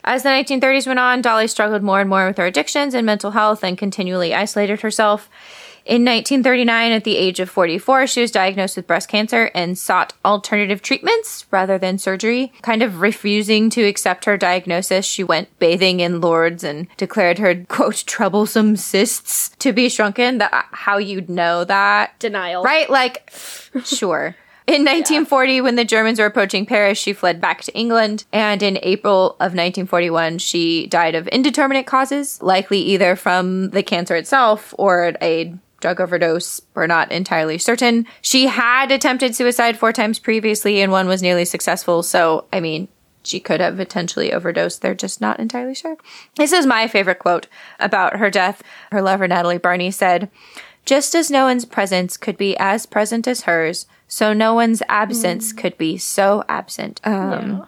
As the 1930s went on, Dolly struggled more and more with her addictions and mental health and continually isolated herself. In 1939, at the age of 44, she was diagnosed with breast cancer and sought alternative treatments rather than surgery. Kind of refusing to accept her diagnosis, she went bathing in Lourdes and declared her, quote, troublesome cysts to be shrunken. How you'd know that? Denial. Right? Like, sure. In 1940, when the Germans were approaching Paris, she fled back to England. And in April of 1941, she died of indeterminate causes, likely either from the cancer itself or a drug overdose. We're not entirely certain. She had attempted suicide 4 times previously, and one was nearly successful. So, I mean, she could have potentially overdosed. They're just not entirely sure. This is my favorite quote about her death. Her lover, Natalie Barney, said, "Just as no one's presence could be as present as hers, so no one's absence could be so absent."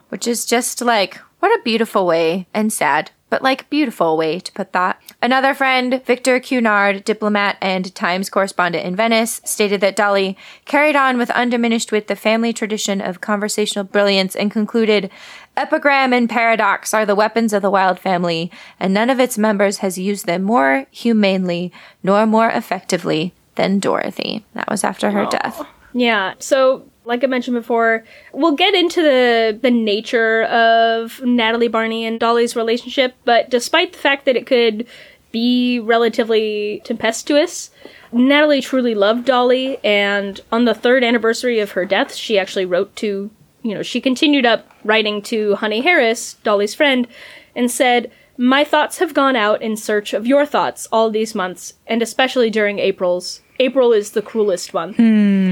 Which is just like, what a beautiful way, and sad, but like beautiful way to put that. Another friend, Victor Cunard, diplomat and Times correspondent in Venice, stated that Dolly carried on with undiminished wit the family tradition of conversational brilliance, and concluded, "Epigram and paradox are the weapons of the Wilde family, and none of its members has used them more humanely nor more effectively than Dorothy." That was after her death. Yeah, so like I mentioned before, we'll get into the nature of Natalie Barney and Dolly's relationship, but despite the fact that it could be relatively tempestuous, Natalie truly loved Dolly, and on the 3rd anniversary of her death, she actually wrote to, you know, she continued up writing to Honey Harris, Dolly's friend, and said, "My thoughts have gone out in search of your thoughts all these months, and especially during April's. April is the cruelest month.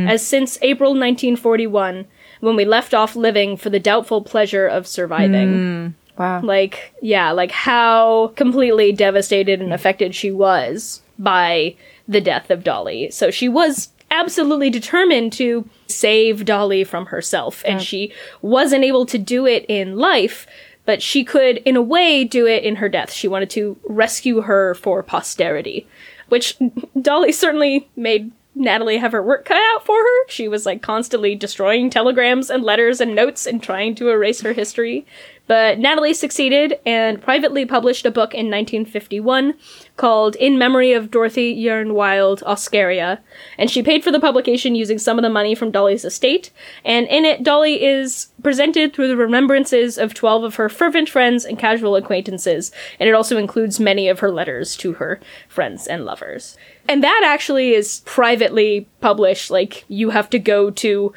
As since April 1941, when we left off living for the doubtful pleasure of surviving." Wow. Like, yeah, like how completely devastated and affected she was by the death of Dolly. So she was absolutely determined to save Dolly from herself. And she wasn't able to do it in life, but she could, in a way, do it in her death. She wanted to rescue her for posterity. Which Dolly certainly made Natalie have her work cut out for her. She was like constantly destroying telegrams and letters and notes and trying to erase her history. But Natalie succeeded and privately published a book in 1951 called In Memory of Dorothy Yearn Wilde, Oscaria. And she paid for the publication using some of the money from Dolly's estate. And in it, Dolly is presented through the remembrances of 12 of her fervent friends and casual acquaintances. And it also includes many of her letters to her friends and lovers. And that actually is privately published. Like, you have to go to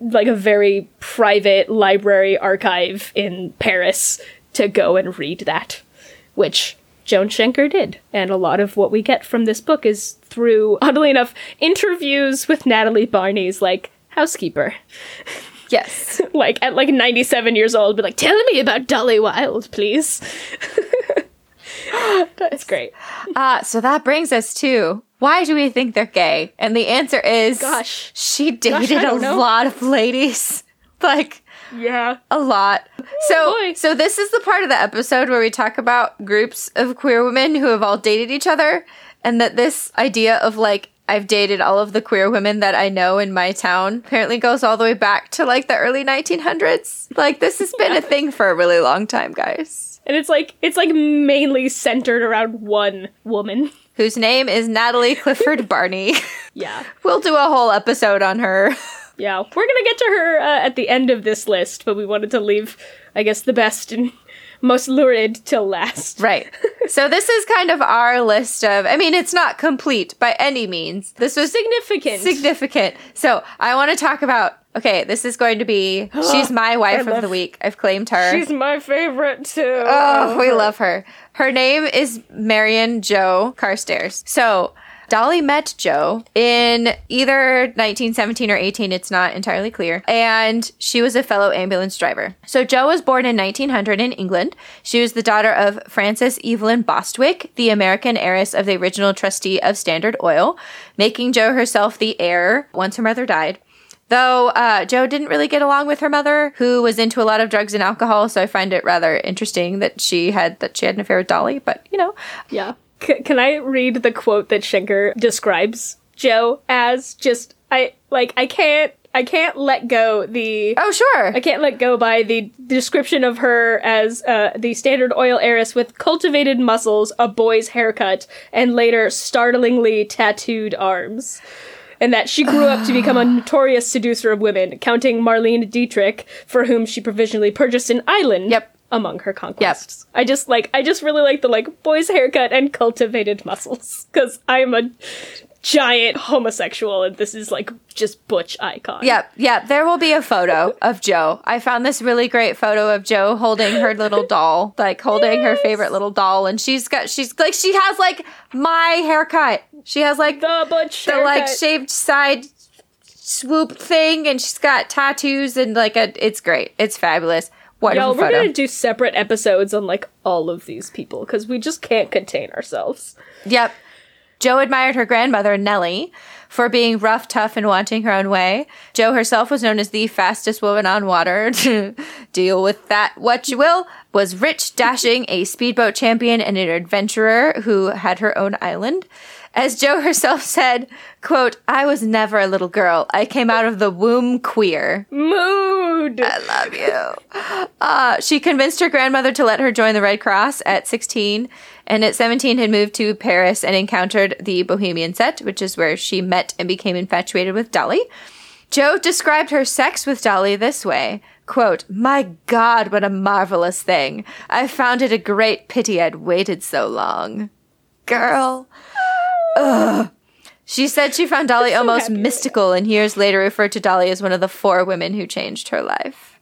like a very private library archive in Paris to go and read that, which Joan Schenkar did. And a lot of what we get from this book is through, oddly enough, interviews with Natalie Barney's, like, housekeeper. Yes. Like, at, like, 97 years old, be like, "Tell me about Dolly Wilde, please." That's great. So that brings us to, why do we think they're gay? And the answer is, she dated a lot of ladies. Like, yeah, a lot. So this is the part of the episode where we talk about groups of queer women who have all dated each other, and that this idea of like, I've dated all of the queer women that I know in my town apparently goes all the way back to like the early 1900s. Like, this has been a thing for a really long time, guys. And it's like mainly centered around one woman, whose name is Natalie Clifford Barney. Yeah. We'll do a whole episode on her. Yeah, we're going to get to her at the end of this list, but we wanted to leave, I guess, the best and most lurid till last. Right. So this is kind of our list of, I mean, it's not complete by any means. This was significant. Significant. So I want to talk about, okay, this is going to be, she's my wife of the week. I've claimed her. She's my favorite too. Oh, we love her. Her name is Marion Jo Carstairs. So Dolly met Jo in either 1917 or 18, it's not entirely clear, and she was a fellow ambulance driver. So Jo was born in 1900 in England. She was the daughter of Frances Evelyn Bostwick, the American heiress of the original trustee of Standard Oil, making Jo herself the heir once her mother died. Though Jo didn't really get along with her mother, who was into a lot of drugs and alcohol, so I find it rather interesting that she had an affair with Dolly, but, you know. Yeah. Can I read the quote that Schenkar describes Jo as? Just, I can't let go the... Oh, sure. I can't let go by the description of her as the Standard Oil heiress with cultivated muscles, a boy's haircut, and later startlingly tattooed arms. And that she grew up to become a notorious seducer of women, counting Marlene Dietrich, for whom she provisionally purchased an island. Yep. Among her conquests. Yep. I just really like the, boy's haircut and cultivated muscles. Because I'm a giant homosexual, and this is, just butch icon. Yep. There will be a photo of Jo. I found this really great photo of Jo holding her little doll. Holding her favorite little doll. And she has my haircut. She has, the butch haircut. Shaved side swoop thing. And she's got tattoos and, it's great. It's fabulous. Wonderful photo. We're going to do separate episodes on, all of these people, because we just can't contain ourselves. Yep. Jo admired her grandmother, Nellie, for being rough, tough, and wanting her own way. Jo herself was known as the fastest woman on water. Deal with that what you will. Was rich, dashing, a speedboat champion, and an adventurer who had her own island. As Jo herself said, quote, "I was never a little girl. I came out of the womb queer." Mood! I love you. She convinced her grandmother to let her join the Red Cross at 16, and at 17 had moved to Paris and encountered the Bohemian set, which is where she met and became infatuated with Dolly. Jo described her sex with Dolly this way, quote, "My God, what a marvelous thing. I found it a great pity I'd waited so long." Girl. Ugh. She said she found Dolly almost mystical, and years later referred to Dolly as one of the four women who changed her life.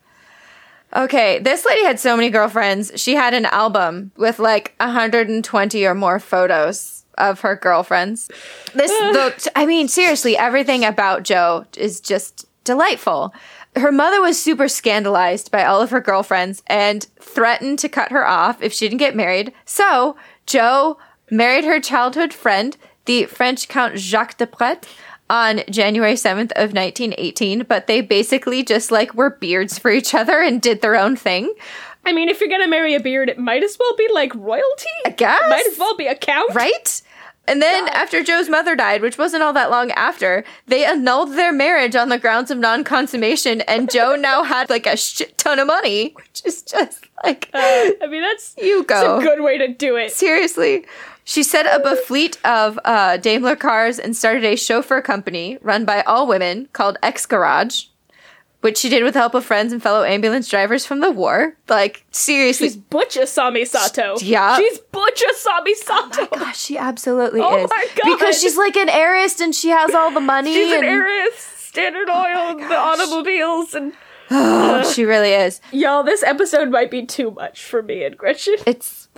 Okay, this lady had so many girlfriends. She had an album with 120 or more photos of her girlfriends. This looked, I mean, seriously, everything about Jo is just delightful. Her mother was super scandalized by all of her girlfriends and threatened to cut her off if she didn't get married. So Jo married her childhood friend, the French Count Jacques de Pret, on January 7th of 1918, but they basically just were beards for each other and did their own thing. I mean, if you're gonna marry a beard, it might as well be royalty. I guess. It might as well be a count. Right? And then after Jo's mother died, which wasn't all that long after, they annulled their marriage on the grounds of non-consummation, and Jo now had a shit ton of money, which is just that's a good way to do it. Seriously. She set up a fleet of Daimler cars and started a chauffeur company run by all women called X Garage, which she did with the help of friends and fellow ambulance drivers from the war. Seriously. She's butch Asami Sato. Yeah. She's butch Asami Sato. Oh, my gosh. She absolutely is. Oh, my God. Because she's an heiress and she has all the money. She's an heiress. Standard Oil, the automobiles, and... she really is. Y'all, this episode might be too much for me and Gretchen.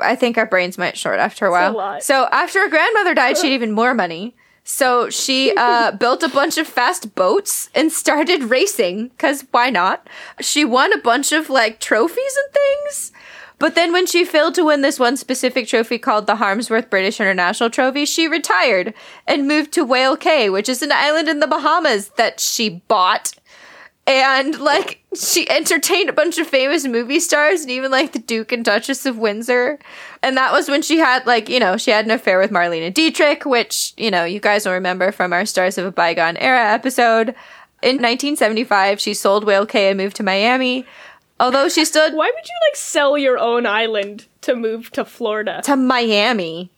I think our brains might short after a while. It's a lot. So after her grandmother died, she had even more money. So she built a bunch of fast boats and started racing, because why not? She won a bunch of trophies and things. But then when she failed to win this one specific trophy called the Harmsworth British International Trophy, she retired and moved to Whale Cay, which is an island in the Bahamas that she bought. And, she entertained a bunch of famous movie stars and even, the Duke and Duchess of Windsor. And that was when she had, she had an affair with Marlene Dietrich, which, you guys will remember from our Stars of a Bygone Era episode. In 1975, she sold Whale Cay and moved to Miami. Although she still... Why would you, sell your own island to move to Florida? To Miami.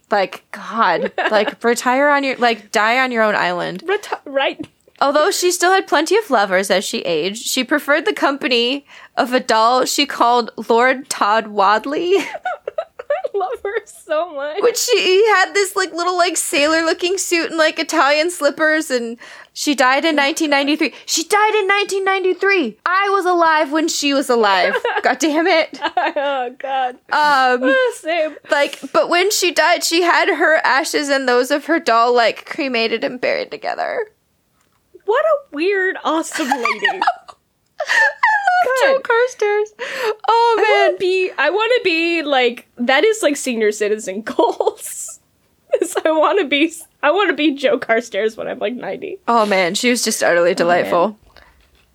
God. Retire on your... die on your own island. Right... Although she still had plenty of lovers as she aged, she preferred the company of a doll she called Lord Todd Wadley. I love her so much. Which she had this like little like sailor looking suit and like Italian slippers, and she died in 1993. She died in 1993. I was alive when she was alive. God damn it. Oh God. Same. Like, but when she died, she had her ashes and those of her doll like cremated and buried together. What a weird, awesome lady. I love Jo Carstairs. Oh, man. I want to be, like, that is, like, senior citizen goals. I want to be Jo Carstairs when I'm, like, 90. Oh, man. She was just utterly delightful. Oh,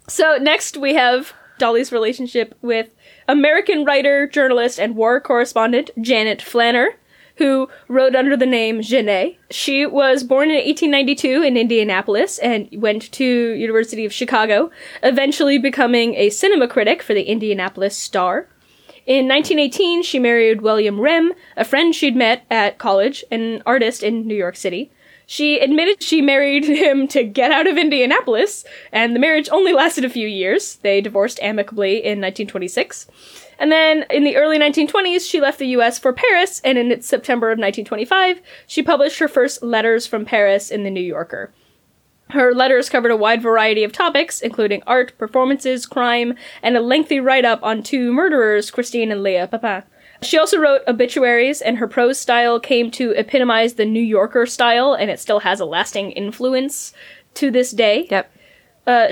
so, next we have Dolly's relationship with American writer, journalist, and war correspondent Janet Flanner, who wrote under the name Genet. She was born in 1892 in Indianapolis and went to University of Chicago, eventually becoming a cinema critic for the Indianapolis Star. In 1918, she married William Rem, a friend she'd met at college, an artist in New York City. She admitted she married him to get out of Indianapolis, and the marriage only lasted a few years. They divorced amicably in 1926. And then, in the early 1920s, she left the U.S. for Paris, and in September of 1925, she published her first letters from Paris in the New Yorker. Her letters covered a wide variety of topics, including art, performances, crime, and a lengthy write-up on two murderers, Christine and Leah Papin. She also wrote obituaries, and her prose style came to epitomize the New Yorker style, and it still has a lasting influence to this day. Yep.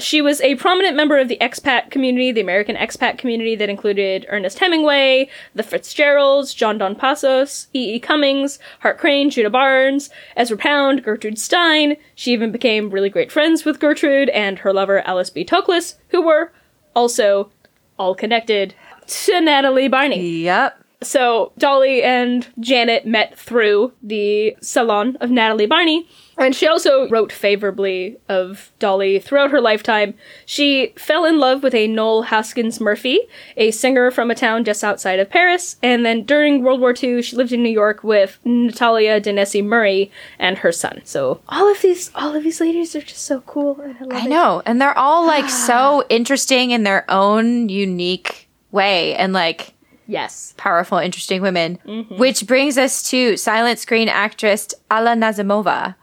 She was a prominent member of the expat community, the American expat community that included Ernest Hemingway, the Fitzgeralds, John Don Passos, E.E. Cummings, Hart Crane, Djuna Barnes, Ezra Pound, Gertrude Stein. She even became really great friends with Gertrude and her lover Alice B. Toklas, who were also all connected to Natalie Barney. Yep. So Dolly and Janet met through the salon of Natalie Barney, and she also wrote favorably of Dolly throughout her lifetime. She fell in love with a Noel Haskins Murphy, a singer from a town just outside of Paris, and then during World War II, she lived in New York with Natalia Denesi Murray and her son. So all of these ladies are just so cool. And I know, and they're all like so interesting in their own unique way, and like. Yes. Powerful, interesting women. Mm-hmm. Which brings us to silent screen actress Alla Nazimova.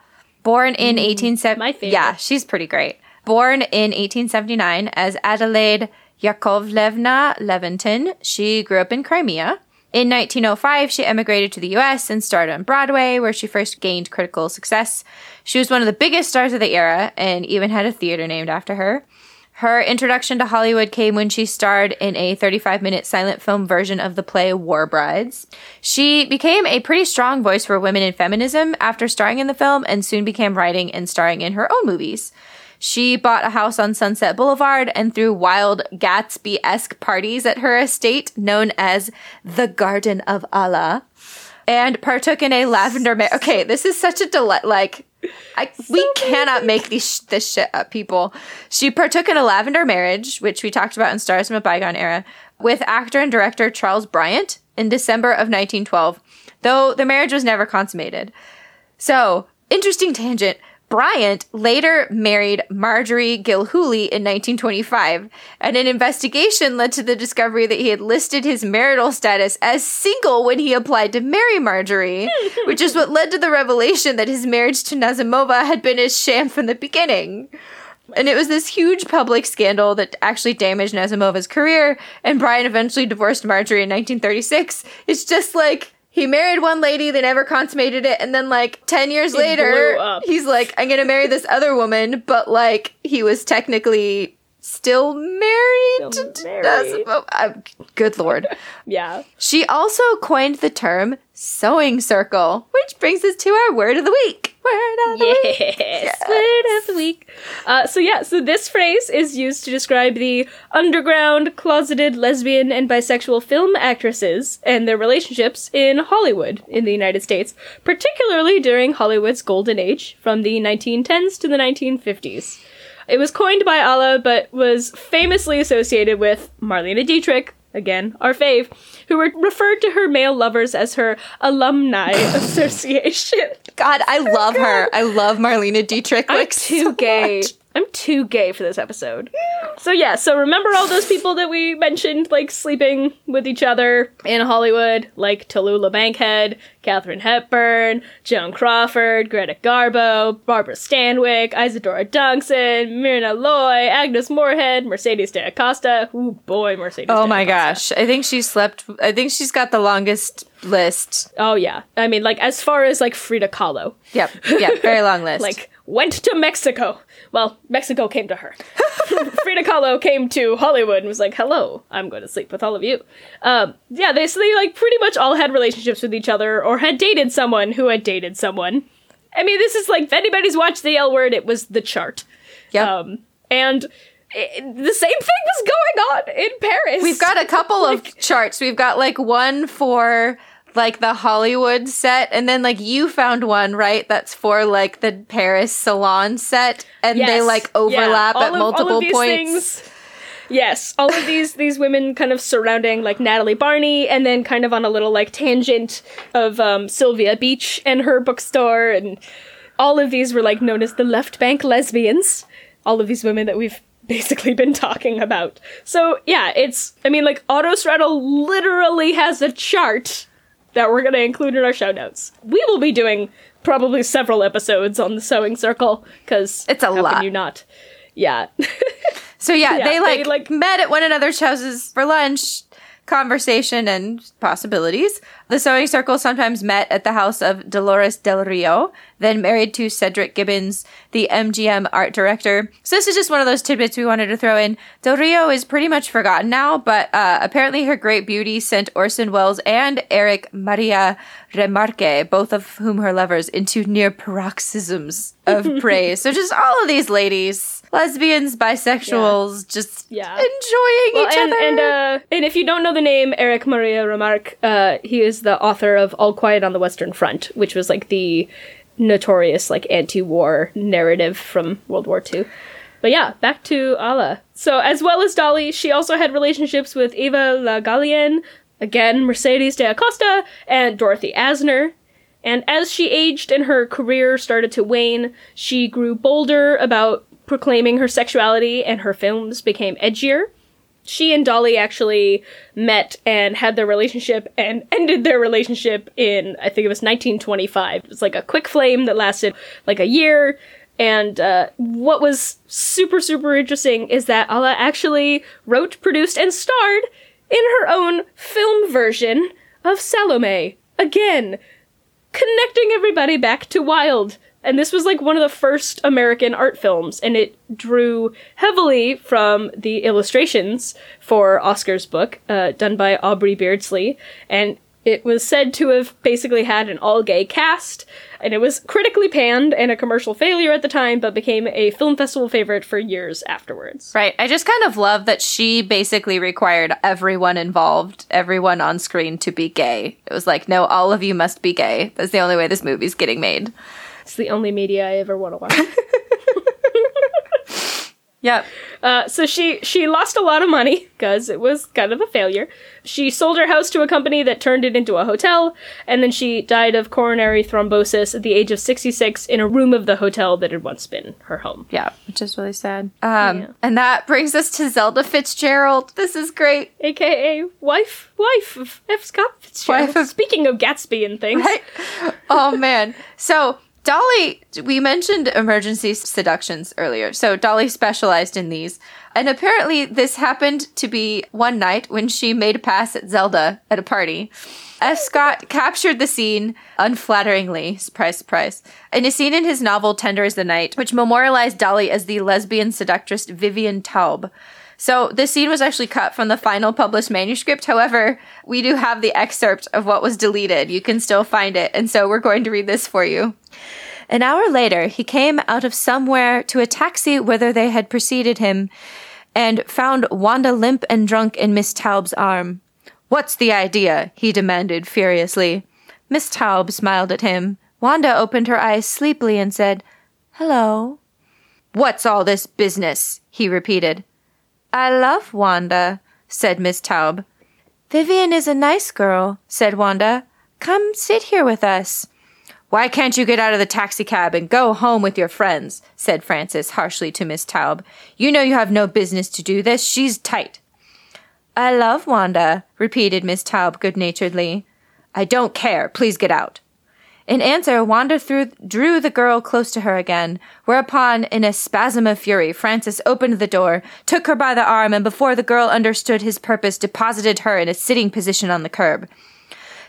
Born in 1879. My favorite. Yeah, she's pretty great. Born in 1879 as Adelaide Yakovlevna Leventin. She grew up in Crimea. In 1905, she emigrated to the U.S. and starred on Broadway, where she first gained critical success. She was one of the biggest stars of the era and even had a theater named after her. Her introduction to Hollywood came when she starred in a 35-minute silent film version of the play War Brides. She became a pretty strong voice for women in feminism after starring in the film and soon became writing and starring in her own movies. She bought a house on Sunset Boulevard and threw wild Gatsby-esque parties at her estate known as the Garden of Allah and partook in a lavender... Okay, this is such a delight... we cannot make this shit up, people. She partook in a lavender marriage, which we talked about in Stars from a Bygone Era, with actor and director Charles Bryant in December of 1912, though the marriage was never consummated. So, interesting tangent. Bryant later married Marjorie Gilhooly in 1925, and an investigation led to the discovery that he had listed his marital status as single when he applied to marry Marjorie, which is what led to the revelation that his marriage to Nazimova had been a sham from the beginning. And it was this huge public scandal that actually damaged Nazimova's career, and Bryant eventually divorced Marjorie in 1936. It's just like... He married one lady, they never consummated it, and then, 10 years later, he's like, I'm gonna marry this other woman, but, he was technically still married. Good lord. Yeah. She also coined the term sewing circle, which brings us to our word of the week. So this phrase is used to describe the underground, closeted lesbian and bisexual film actresses and their relationships in Hollywood in the United States, particularly during Hollywood's golden age from the 1910s to the 1950s. It was coined by Alla, but was famously associated with Marlene Dietrich, again, our fave, who referred to her male lovers as her alumni association. God, I love her. I love Marlene Dietrich. I'm too gay. I'm too gay for this episode. So yeah, so remember all those people that we mentioned, like, sleeping with each other in Hollywood, like Tallulah Bankhead, Katharine Hepburn, Joan Crawford, Greta Garbo, Barbara Stanwyck, Isadora Duncan, Myrna Loy, Agnes Moorehead, Mercedes de Acosta. Ooh, boy, Mercedes de Acosta. Oh my gosh. I think she's got the longest list. Oh yeah. I mean, like, as far as, like, Frida Kahlo. Yep. Yeah, very long list. Like, went to Mexico. Well, Mexico came to her. Frida Kahlo came to Hollywood and was like, hello, I'm going to sleep with all of you. Yeah, they like pretty much all had relationships with each other or had dated someone who had dated someone. I mean, this is like, if anybody's watched The L Word, it was the chart. Yeah. And the same thing was going on in Paris. We've got a couple of charts. We've got like one for like the Hollywood set, and then like you found one, right? That's for like the Paris salon set, and yes, they like overlap at multiple points. Things, yes, all of these women kind of surrounding like Natalie Barney, and then kind of on a little like tangent of Sylvia Beach and her bookstore, and all of these were like known as the Left Bank lesbians. All of these women that we've basically been talking about. So yeah, Otto Straddle literally has a chart that we're going to include in our show notes. We will be doing probably several episodes on the sewing circle, because it's a lot. Can you not? Yeah. So yeah, they met at one another's houses for lunch, conversation, and possibilities. The sewing circle sometimes met at the house of Dolores Del Rio, then married to Cedric Gibbons, the MGM art director. So this is just one of those tidbits we wanted to throw in. Del Rio is pretty much forgotten now, but apparently her great beauty sent Orson Welles and Eric Maria Remarque, both of whom her lovers, into near paroxysms of praise. So just all of these ladies, lesbians, bisexuals, enjoying each other. And if you don't know the name Eric Maria Remarque, he is the author of All Quiet on the Western Front, which was like the notorious like anti-war narrative from World War II. But yeah, back to Alla. So as well as Dolly, she also had relationships with Eva La Gallienne, again Mercedes de Acosta, and Dorothy Asner. And as she aged and her career started to wane, she grew bolder about proclaiming her sexuality, and her films became edgier. She and Dolly actually met and had their relationship and ended their relationship in, I think it was 1925. It was like a quick flame that lasted like a year. And what was super, super interesting is that Alla actually wrote, produced, and starred in her own film version of Salome. Again, connecting everybody back to Wilde. And this was like one of the first American art films, and it drew heavily from the illustrations for Oscar's book, done by Aubrey Beardsley. And it was said to have basically had an all-gay cast, and it was critically panned and a commercial failure at the time, but became a film festival favorite for years afterwards. Right. I just kind of love that she basically required everyone involved, everyone on screen, to be gay. It was like, no, all of you must be gay. That's the only way this movie's getting made. It's the only media I ever want to watch. Yep. So she lost a lot of money because it was kind of a failure. She sold her house to a company that turned it into a hotel, and then she died of coronary thrombosis at the age of 66 in a room of the hotel that had once been her home. Yeah, which is really sad. And that brings us to Zelda Fitzgerald. This is great. AKA wife of F. Scott Fitzgerald. Speaking of Gatsby and things. Right? Oh, man. So Dolly, we mentioned emergency seductions earlier, so Dolly specialized in these. And apparently this happened to be one night when she made a pass at Zelda at a party. F. Scott captured the scene unflatteringly, surprise, surprise, in a scene in his novel Tender as the Night, which memorialized Dolly as the lesbian seductress Vivian Taube. So this scene was actually cut from the final published manuscript. However, we do have the excerpt of what was deleted. You can still find it. And so we're going to read this for you. An hour later, he came out of somewhere to a taxi whither they had preceded him, and found Wanda limp and drunk in Miss Taube's arm. "What's the idea?" he demanded furiously. Miss Taube smiled at him. Wanda opened her eyes sleepily and said, "Hello." "What's all this business?" he repeated. "I love Wanda," said Miss Taube. "Vivian is a nice girl," said Wanda. "Come sit here with us." "Why can't you get out of the taxicab and go home with your friends?" said Francis harshly to Miss Taube. "You know you have no business to do this. She's tight." "I love Wanda," repeated Miss Taube good-naturedly. "I don't care. Please get out." In answer, Wanda drew the girl close to her again, whereupon, in a spasm of fury, Francis opened the door, took her by the arm, and before the girl understood his purpose, deposited her in a sitting position on the curb.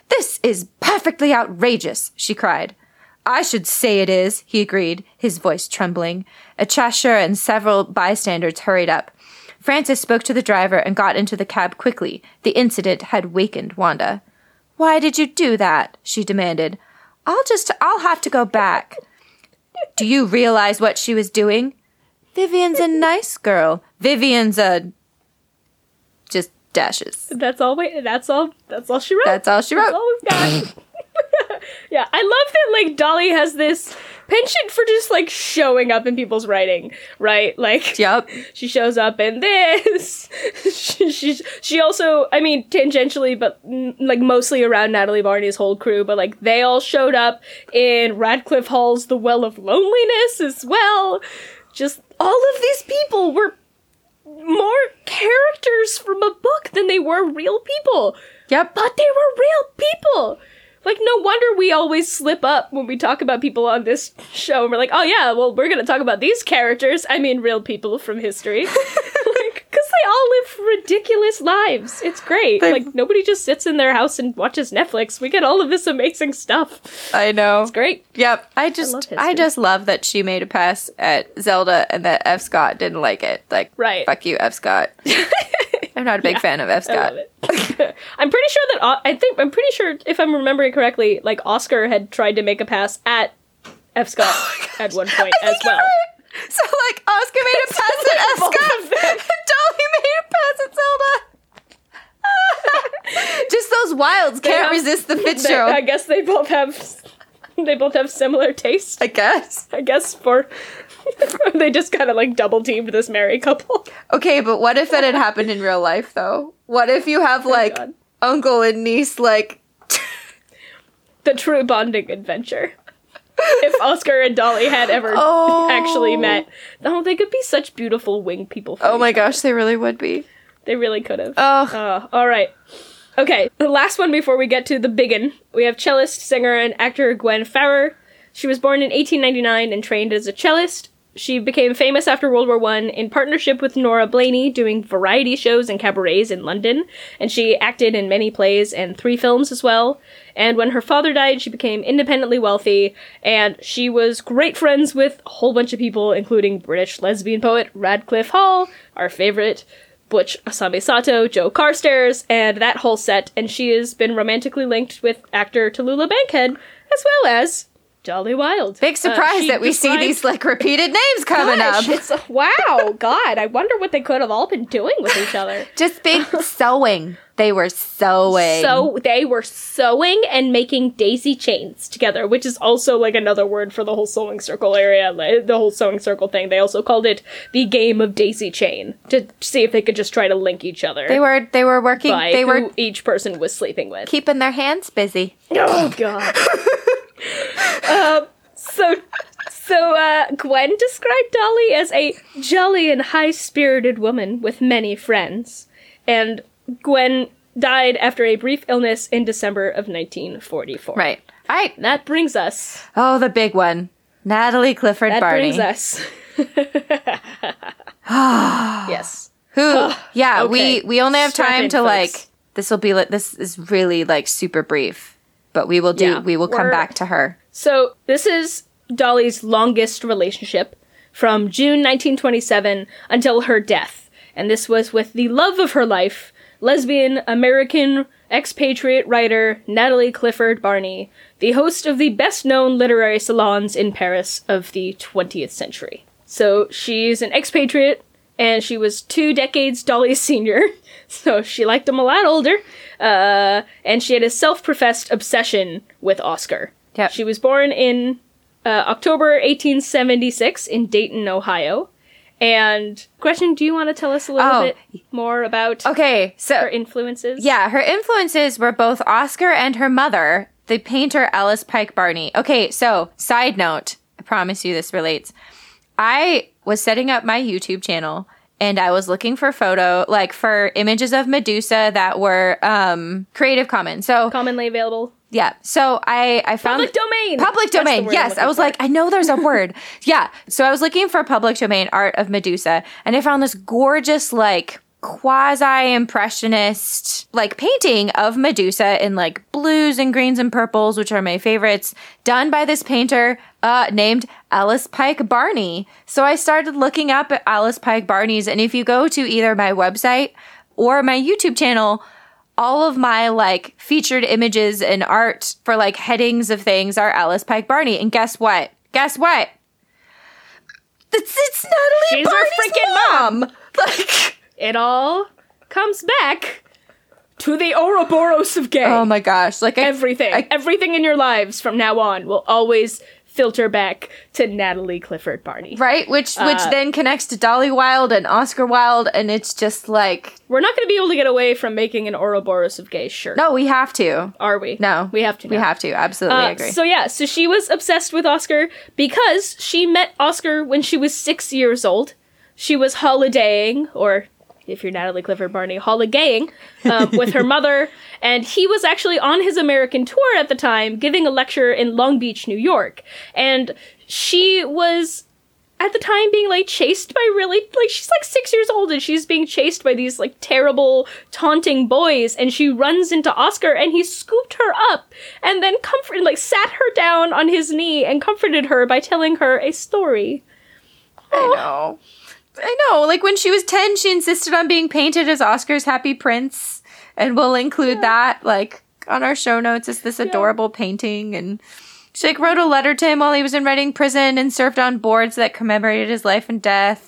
"This is perfectly outrageous," she cried. "I should say it is," he agreed, his voice trembling. A chauffeur and several bystanders hurried up. Francis spoke to the driver and got into the cab quickly. The incident had wakened Wanda. "Why did you do that?" she demanded. I'll have to go back." "Do you realize what she was doing? Vivian's a nice girl. Vivian's a..." Just dashes. That's all she wrote. That's all she wrote. That's all we've got. Yeah, I love that, like, Dolly has this penchant for just, like, showing up in people's writing, right? Like, yep. She shows up in this. She also, I mean, tangentially, but, like, mostly around Natalie Barney's whole crew, but, like, they all showed up in Radcliffe Hall's The Well of Loneliness as well. Just all of these people were more characters from a book than they were real people. Yep. But they were real people. Like, no wonder we always slip up when we talk about people on this show. And we're like, oh, yeah, well, we're going to talk about these characters. I mean, real people from history. Like, because they all live ridiculous lives. It's great. Like, nobody just sits in their house and watches Netflix. We get all of this amazing stuff. I know. It's great. Yep. I just love that she made a pass at Zelda and that F. Scott didn't like it. Like, right. Fuck you, F. Scott. I'm not a big fan of F. Scott. I love it. I'm pretty sure if I'm remembering correctly, like, Oscar had tried to make a pass at F. Scott at one point as well. Right. So, like, Oscar made a pass at F. Scott, and Dolly made a pass at Zelda. Just those Wildes can't resist the Fitzgerald. I guess they both have similar tastes. I guess for. They just kind of, like, double-teamed this married couple. Okay, but what if that had happened in real life, though? What if you have, like, uncle and niece, like... The true bonding adventure. If Oscar and Dolly had ever actually met. Oh, they could be such beautiful wing people. Oh my gosh, they really would be. They really could have. Oh. All right. Okay, the last one before we get to the biggin. We have cellist, singer, and actor Gwen Farrar. She was born in 1899 and trained as a cellist. She became famous after World War I in partnership with Nora Blaney, doing variety shows and cabarets in London, and she acted in many plays and 3 films as well. And when her father died, she became independently wealthy, and she was great friends with a whole bunch of people, including British lesbian poet Radcliffe Hall, our favorite, Butch Osamu Sato, Jo Carstairs, and that whole set, and she has been romantically linked with actor Tallulah Bankhead, as well as... Dolly Wilde. Big surprise that we see these, like, repeated names coming up. Wow, God, I wonder what they could have all been doing with each other. Just big sewing. They were sewing. So they were sewing and making daisy chains together, which is also, like, another word for the whole sewing circle area, like, the whole sewing circle thing. They also called it the game of daisy chain to see if they could just try to link each other. They were working. They were who each person was sleeping with, keeping their hands busy. Oh God. Gwen described Dolly as a jolly and high-spirited woman with many friends, and Gwen died after a brief illness in December of 1944. Right. All right. That brings us... Oh, the big one. Natalie Clifford Barney. That brings us... Yes. Who? Yeah, okay. we only have time to, folks. Like... This is really, like, super brief. But we will do. Yeah, we will come back to her. So this is Dolly's longest relationship, from June 1927 until her death. And this was with the love of her life, lesbian American expatriate writer Natalie Clifford Barney, the host of the best-known literary salons in Paris of the 20th century. So she's an expatriate, and she was 2 decades Dolly's senior, so she liked him a lot older. And she had a self-professed obsession with Oscar. Yep. She was born in October 1876 in Dayton, Ohio. And Gretchen, do you want to tell us a little bit more about her influences? Yeah, her influences were both Oscar and her mother. the painter Alice Pike Barney. Okay, so side note, I promise you this relates. I was setting up my YouTube channel and I was looking for for images of Medusa that were Creative Commons. So commonly available. Yeah. So I found public domain. Yes. I was like, I know there's a word. Yeah. So I was looking for public domain art of Medusa and I found this gorgeous, like, quasi-impressionist, like, painting of Medusa in, like, blues and greens and purples, which are my favorites, done by this painter named Alice Pike Barney. So I started looking up at Alice Pike Barney's, and if you go to either my website or my YouTube channel, all of my, like, featured images and art for, like, headings of things are Alice Pike Barney. And guess what? It's Natalie Barney's mom! Like... It all comes back to the Ouroboros of gay. Oh my gosh. Like everything in your lives from now on will always filter back to Natalie Clifford Barney. Right? Which then connects to Dolly Wilde and Oscar Wilde, and it's just like... We're not going to be able to get away from making an Ouroboros of gay shirt. No, we have to. Are we? No. We have to. No. We have to. Absolutely agree. So yeah, so she was obsessed with Oscar because she met Oscar when she was 6 years old. She was holidaying, or... if you're Natalie Clifford Barney, holidaying with her mother. And he was actually on his American tour at the time, giving a lecture in Long Beach, New York. And she was, at the time, being, like, chased by she's, like, 6 years old, and she's being chased by these, like, terrible, taunting boys. And she runs into Oscar, and he scooped her up and then sat her down on his knee and comforted her by telling her a story. Oh. I know. Like, when she was 10, she insisted on being painted as Oscar's happy prince. And we'll include that, like, on our show notes as this adorable painting. And she, like, wrote a letter to him while he was in Reading prison and served on boards that commemorated his life and death.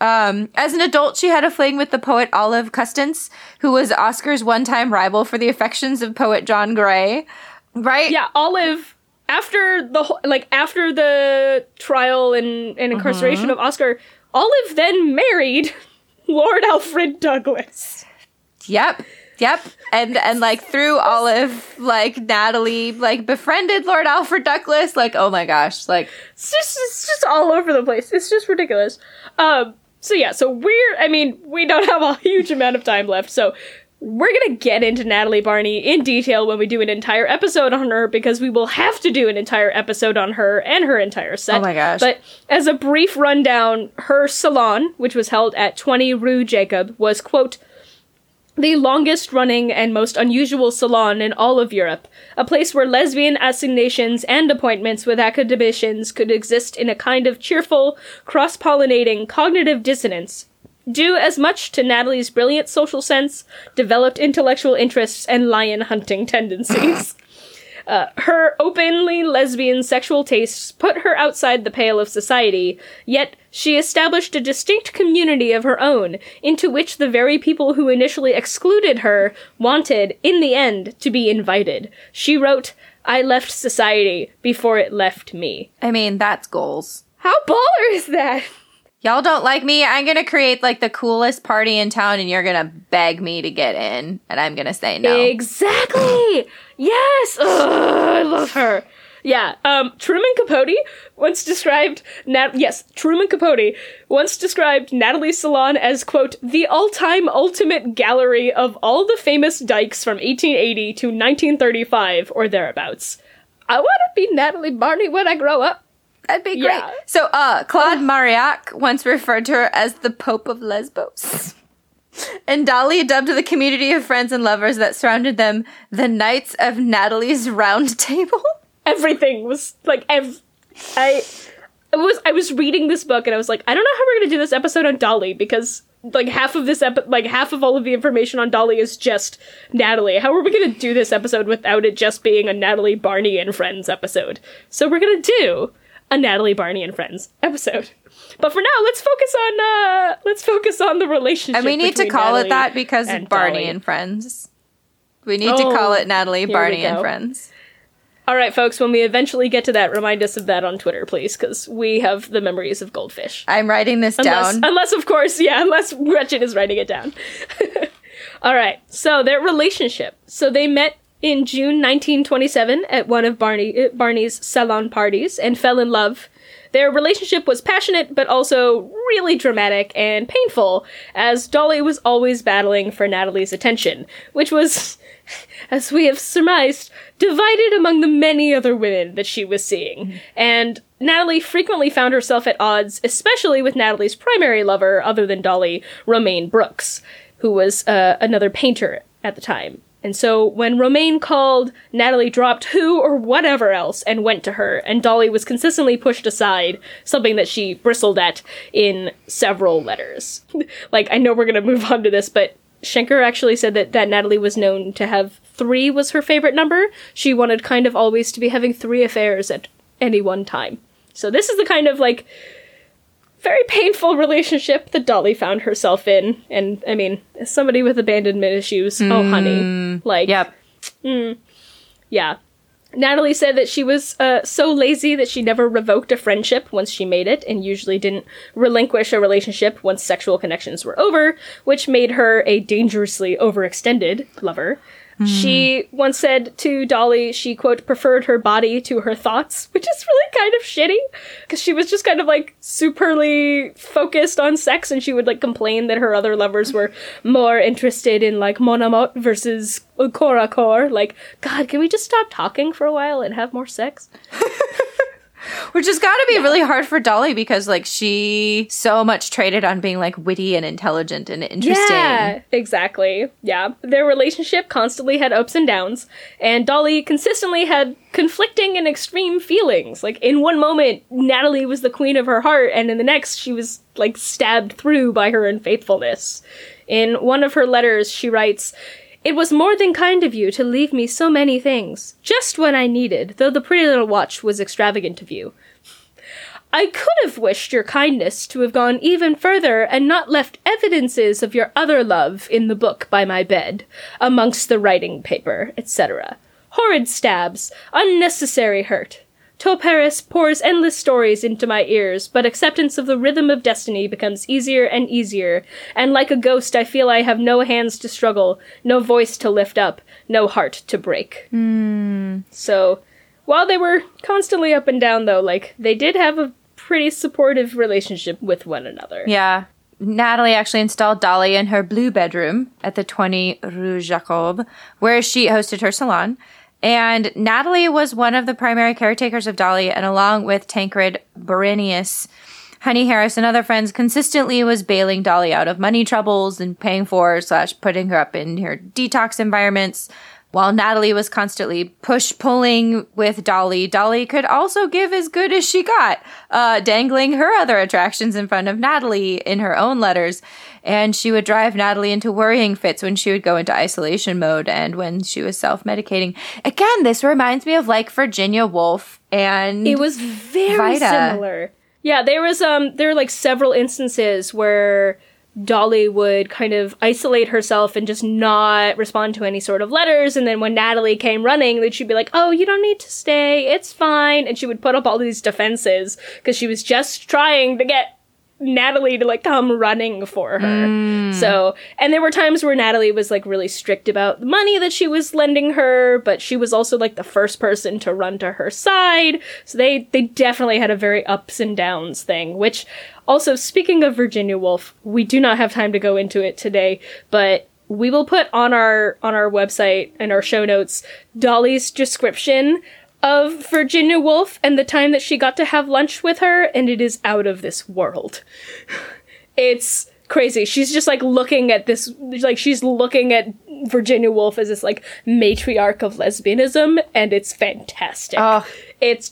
As an adult, she had a fling with the poet Olive Custance, who was Oscar's one-time rival for the affections of poet John Gray. Right? Yeah, Olive... After the trial and incarceration of Oscar... Olive then married Lord Alfred Douglas. Yep. And like, through Olive, like, Natalie, like, befriended Lord Alfred Douglas. Like, oh my gosh. Like, it's just all over the place. It's just ridiculous. We don't have a huge amount of time left, so we're going to get into Natalie Barney in detail when we do an entire episode on her, because we will have to do an entire episode on her and her entire set. Oh my gosh. But as a brief rundown, her salon, which was held at 20 Rue Jacob, was, quote, the longest running and most unusual salon in all of Europe, a place where lesbian assignations and appointments with academicians could exist in a kind of cheerful, cross-pollinating cognitive dissonance, due as much to Natalie's brilliant social sense, developed intellectual interests, and lion-hunting tendencies. Her openly lesbian sexual tastes put her outside the pale of society, yet she established a distinct community of her own, into which the very people who initially excluded her wanted, in the end, to be invited. She wrote, "I left society before it left me." I mean, that's goals. How baller is that? Y'all don't like me, I'm going to create, like, the coolest party in town, and you're going to beg me to get in, and I'm going to say no. Exactly! Yes! Ugh, I love her. Yeah, Truman Capote once described Natalie's salon as, quote, the all-time ultimate gallery of all the famous dykes from 1880 to 1935, or thereabouts. I want to be Natalie Barney when I grow up. That'd be great. Yeah. So, Claude Mauriac once referred to her as the Pope of Lesbos. And Dolly dubbed the community of friends and lovers that surrounded them the Knights of Natalie's Round Table. Everything was, like, I was reading this book and I was like, I don't know how we're going to do this episode on Dolly, because... like, half of all of the information on Dolly is just Natalie. How are we going to do this episode without it just being a Natalie Barney and Friends episode? So we're going to do a Natalie Barney and Friends episode. But for now, let's focus on the relationship. And we need to call Natalie it that because of Barney Dolly. And Friends. We need to call it Natalie Barney and Friends. All right, folks, when we eventually get to that, remind us of that on Twitter, please, because we have the memories of goldfish. I'm writing this down. Unless Gretchen is writing it down. All right, so their relationship. So they met in June 1927 at one of Barney's salon parties and fell in love. Their relationship was passionate, but also really dramatic and painful, as Dolly was always battling for Natalie's attention, which was, as we have surmised, divided among the many other women that she was seeing. Mm-hmm. And Natalie frequently found herself at odds, especially with Natalie's primary lover, other than Dolly, Romaine Brooks, who was another painter at the time. And so when Romaine called, Natalie dropped who or whatever else and went to her, and Dolly was consistently pushed aside, something that she bristled at in several letters. Like, I know we're going to move on to this, but Schenkar actually said that Natalie was known to have 3 was her favorite number. She wanted kind of always to be having 3 affairs at any one time. So this is the kind of, like, very painful relationship that Dolly found herself in. And I mean, as somebody with abandonment issues, oh honey, like, yep. Yeah. Natalie said that she was so lazy that she never revoked a friendship once she made it, and usually didn't relinquish a relationship once sexual connections were over, which made her a dangerously overextended lover. She once said to Dolly she, quote, preferred her body to her thoughts, which is really kind of shitty, because she was just kind of, like, superly focused on sex, and she would, like, complain that her other lovers were more interested in, like, mon amour versus corps à corps. Like, God, can we just stop talking for a while and have more sex? Which has got to be really hard for Dolly, because, like, she so much traded on being, like, witty and intelligent and interesting. Yeah, exactly. Yeah. Their relationship constantly had ups and downs, and Dolly consistently had conflicting and extreme feelings. Like, in one moment, Natalie was the queen of her heart, and in the next, she was, like, stabbed through by her unfaithfulness. In one of her letters, she writes, "It was more than kind of you to leave me so many things, just when I needed, though the pretty little watch was extravagant of you. I could have wished your kindness to have gone even further and not left evidences of your other love in the book by my bed, amongst the writing paper, etc. Horrid stabs, unnecessary hurt. Toparis pours endless stories into my ears, but acceptance of the rhythm of destiny becomes easier and easier, and like a ghost I feel I have no hands to struggle, no voice to lift up, no heart to break." So, while they were constantly up and down, though, like, they did have a pretty supportive relationship with one another. Yeah. Natalie actually installed Dolly in her blue bedroom at the 20 Rue Jacob, where she hosted her salon. And Natalie was one of the primary caretakers of Dolly, and along with Tancred Borenius, Honey Harris, and other friends, consistently was bailing Dolly out of money troubles and paying for / putting her up in her detox environments. While Natalie was constantly push-pulling with Dolly, Dolly could also give as good as she got, dangling her other attractions in front of Natalie in her own letters. And she would drive Natalie into worrying fits when she would go into isolation mode and when she was self-medicating. Again, this reminds me of, like, Virginia Woolf and it was very similar. Yeah, there were like several instances where Dolly would kind of isolate herself and just not respond to any sort of letters. And then when Natalie came running, then she'd be like, "Oh, you don't need to stay. It's fine." And she would put up all these defenses because she was just trying to get Natalie to, like, come running for her. So, and there were times where Natalie was, like, really strict about the money that she was lending her, but she was also, like, the first person to run to her side. So they definitely had a very ups and downs thing, which also, speaking of Virginia Woolf, we do not have time to go into it today, but we will put on our website and our show notes Dolly's description of Virginia Woolf and the time that she got to have lunch with her, and it is out of this world. It's crazy. She's just, like, looking at this, like, she's looking at Virginia Woolf as this, like, matriarch of lesbianism, and it's fantastic. It's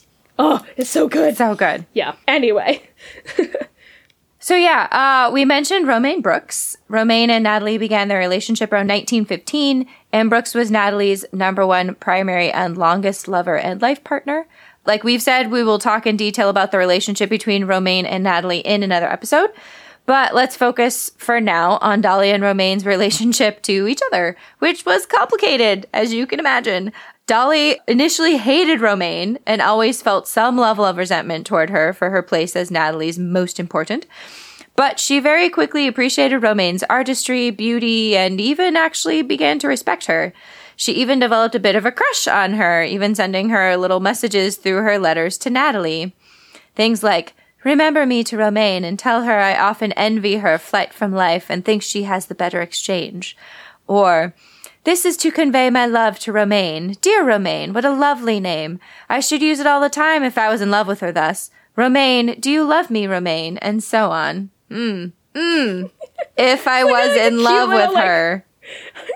so good. So good. Yeah. Anyway. So yeah, we mentioned Romaine Brooks. Romaine and Natalie began their relationship around 1915, and Brooks was Natalie's #1 primary and longest lover and life partner. Like we've said, we will talk in detail about the relationship between Romaine and Natalie in another episode, but let's focus for now on Dolly and Romaine's relationship to each other, which was complicated, as you can imagine. Dolly initially hated Romaine and always felt some level of resentment toward her for her place as Natalie's most important. But she very quickly appreciated Romaine's artistry, beauty, and even actually began to respect her. She even developed a bit of a crush on her, even sending her little messages through her letters to Natalie. Things like, "Remember me to Romaine and tell her I often envy her flight from life and think she has the better exchange." Or, "This is to convey my love to Romaine. Dear Romaine, what a lovely name. I should use it all the time if I was in love with her thus. Romaine, do you love me, Romaine?" And so on. If I was like in love with her.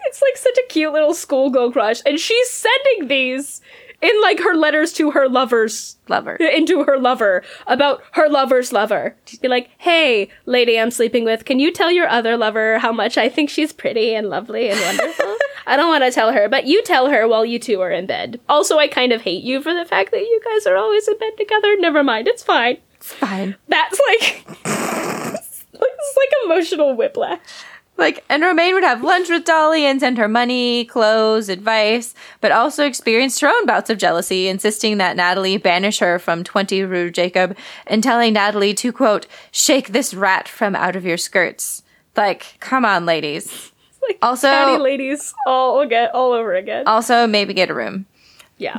It's like such a cute little schoolgirl crush. And she's sending these in like her letters to her lover's lover. Into her lover about her lover's lover. She'd be like, "Hey, lady I'm sleeping with, can you tell your other lover how much I think she's pretty and lovely and wonderful? I don't want to tell her, but you tell her while you two are in bed. Also, I kind of hate you for the fact that you guys are always in bed together. Never mind, it's fine." It's fine. That's like, it's like emotional whiplash. Like, and Romaine would have lunch with Dolly and send her money, clothes, advice, but also experienced her own bouts of jealousy, insisting that Natalie banish her from 20 Rue Jacob and telling Natalie to, quote, "shake this rat from out of your skirts." Like, come on, ladies. Like, also, catty ladies all over again. Also, maybe get a room. Yeah.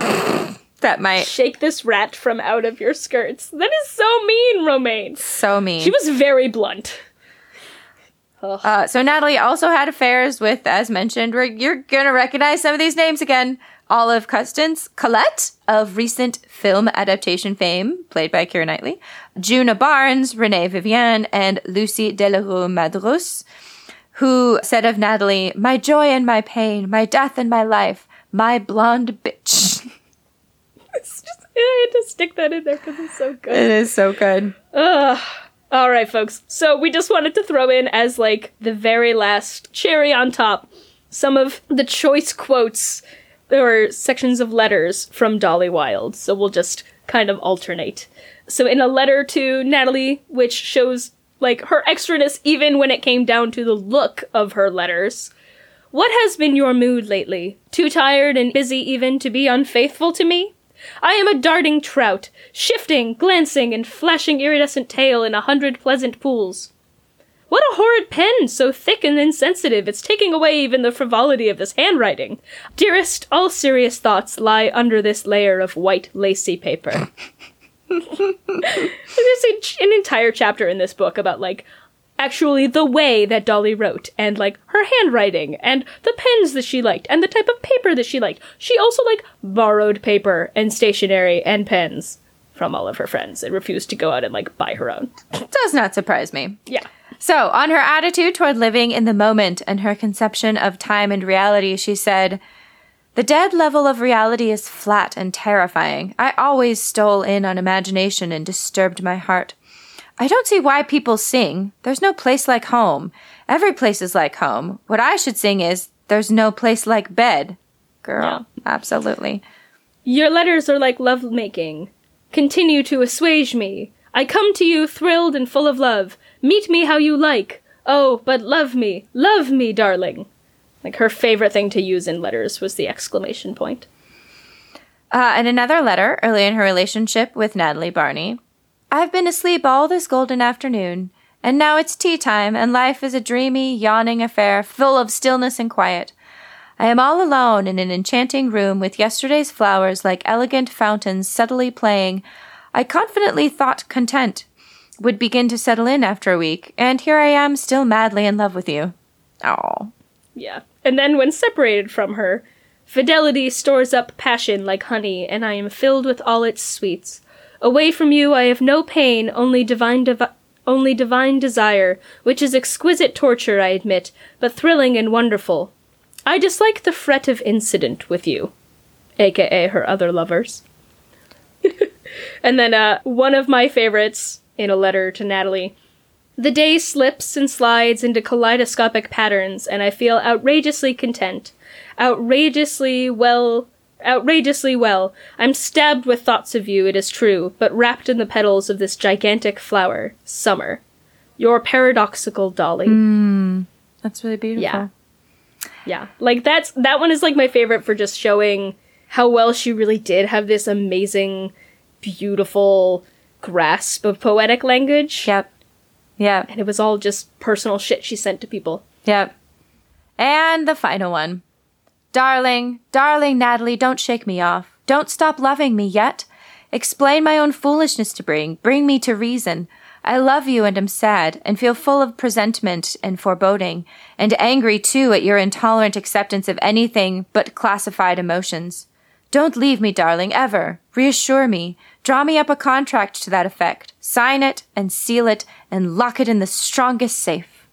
That might... Shake this rat from out of your skirts. That is so mean, Romaine. So mean. She was very blunt. So Natalie also had affairs with, as mentioned, you're going to recognize some of these names again. Olive Custance, Colette, of recent film adaptation fame, played by Keira Knightley, Djuna Barnes, Renee Vivian, and Lucy Delarue Madrus, who said of Natalie, "My joy and my pain, my death and my life, my blonde bitch." It's just, I had to stick that in there because it's so good. It is so good. Ugh. All right, folks. So we just wanted to throw in as like the very last cherry on top some of the choice quotes or sections of letters from Dolly Wilde. So we'll just kind of alternate. So in a letter to Natalie, which shows like her extraness even when it came down to the look of her letters. "What has been your mood lately? Too tired and busy even to be unfaithful to me? I am a darting trout, shifting, glancing, and flashing iridescent tail in 100 pleasant pools. What a horrid pen, so thick and insensitive, it's taking away even the frivolity of this handwriting. Dearest, all serious thoughts lie under this layer of white lacy paper." There's an entire chapter in this book about, like, actually the way that Dolly wrote and, like, her handwriting and the pens that she liked and the type of paper that she liked. She also, like, borrowed paper and stationery and pens from all of her friends and refused to go out and, like, buy her own. Does not surprise me. Yeah. So, on her attitude toward living in the moment and her conception of time and reality, she said, "The dead level of reality is flat and terrifying. I always stole in on imagination and disturbed my heart. I don't see why people sing. There's no place like home. Every place is like home. What I should sing is, there's no place like bed." Girl, yeah. Absolutely. "Your letters are like love-making. Continue to assuage me. I come to you thrilled and full of love. Meet me how you like. Oh, but love me, darling." Like, her favorite thing to use in letters was the exclamation point. In another letter, early in her relationship with Natalie Barney, "I've been asleep all this golden afternoon, and now it's tea time, and life is a dreamy, yawning affair full of stillness and quiet. I am all alone in an enchanting room with yesterday's flowers like elegant fountains subtly playing. I confidently thought content would begin to settle in after a week, and here I am still madly in love with you." Aww. Yeah. And then when separated from her, "Fidelity stores up passion like honey, and I am filled with all its sweets. Away from you I have no pain, only divine desire, which is exquisite torture, I admit, but thrilling and wonderful. I dislike the fret of incident with you," a.k.a. her other lovers. And then one of my favorites in a letter to Natalie, "The day slips and slides into kaleidoscopic patterns, and I feel outrageously content. Outrageously well. I'm stabbed with thoughts of you, it is true, but wrapped in the petals of this gigantic flower, summer. Your paradoxical Dolly." That's really beautiful. Yeah. Yeah. Like, that one is, like, my favorite for just showing how well she really did have this amazing, beautiful grasp of poetic language. Yep. Yeah. And it was all just personal shit she sent to people. Yep. And the final one. Darling, darling Natalie, don't shake me off. Don't stop loving me yet. Explain my own foolishness to bring me to reason. I love you and am sad, and feel full of presentiment and foreboding, and angry, too, at your intolerant acceptance of anything but classified emotions. Don't leave me, darling, ever. Reassure me. Draw me up a contract to that effect. Sign it, and seal it, and lock it in the strongest safe.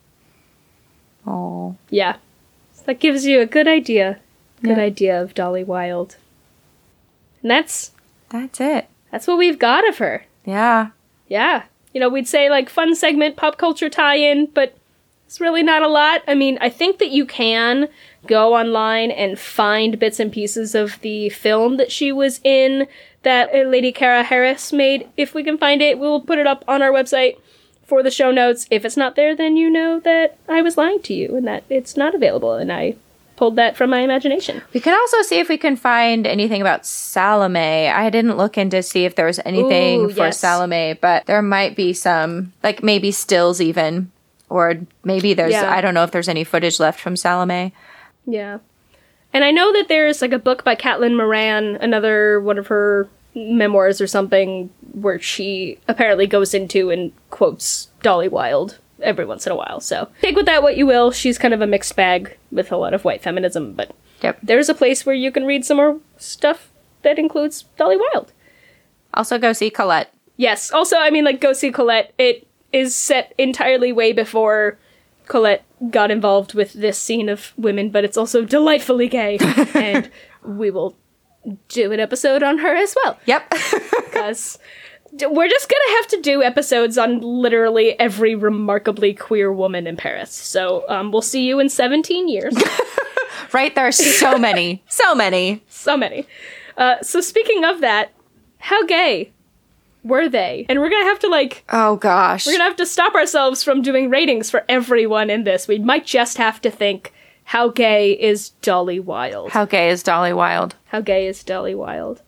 Oh. Yeah. So that gives you a good idea. Good idea of Dolly Wilde. And that's it. That's what we've got of her. Yeah. Yeah. You know, we'd say, like, fun segment, pop culture tie-in, but it's really not a lot. I mean, I think that you can go online and find bits and pieces of the film that she was in that Lady Cara Harris made. If we can find it, we'll put it up on our website for the show notes. If it's not there, then you know that I was lying to you and that it's not available, and I pulled that from my imagination. We could also see if we can find anything about Salome. I didn't look in to see if there was anything for Salome, but there might be some, like maybe stills even, or maybe there's, I don't know if there's any footage left from Salome. Yeah. And I know that there's like a book by Catelyn Moran, another one of her memoirs or something, where she apparently goes into and quotes Dolly Wilde every once in a while. So take with that what you will. She's kind of a mixed bag with a lot of white feminism, but there's a place where you can read some more stuff that includes Dolly Wilde. Also go see Colette. Yes. Also, I mean, like, go see Colette. It is set entirely way before Colette got involved with this scene of women, but it's also delightfully gay. And we will do an episode on her as well. Yep. Because we're just going to have to do episodes on literally every remarkably queer woman in Paris. So we'll see you in 17 years. Right? There are so many. So many. So many. So speaking of that, how gay were they? And we're going to have to, like... Oh, gosh. We're going to have to stop ourselves from doing ratings for everyone in this. We might just have to think, how gay is Dolly Wilde? How gay is Dolly Wilde? How gay is Dolly Wilde?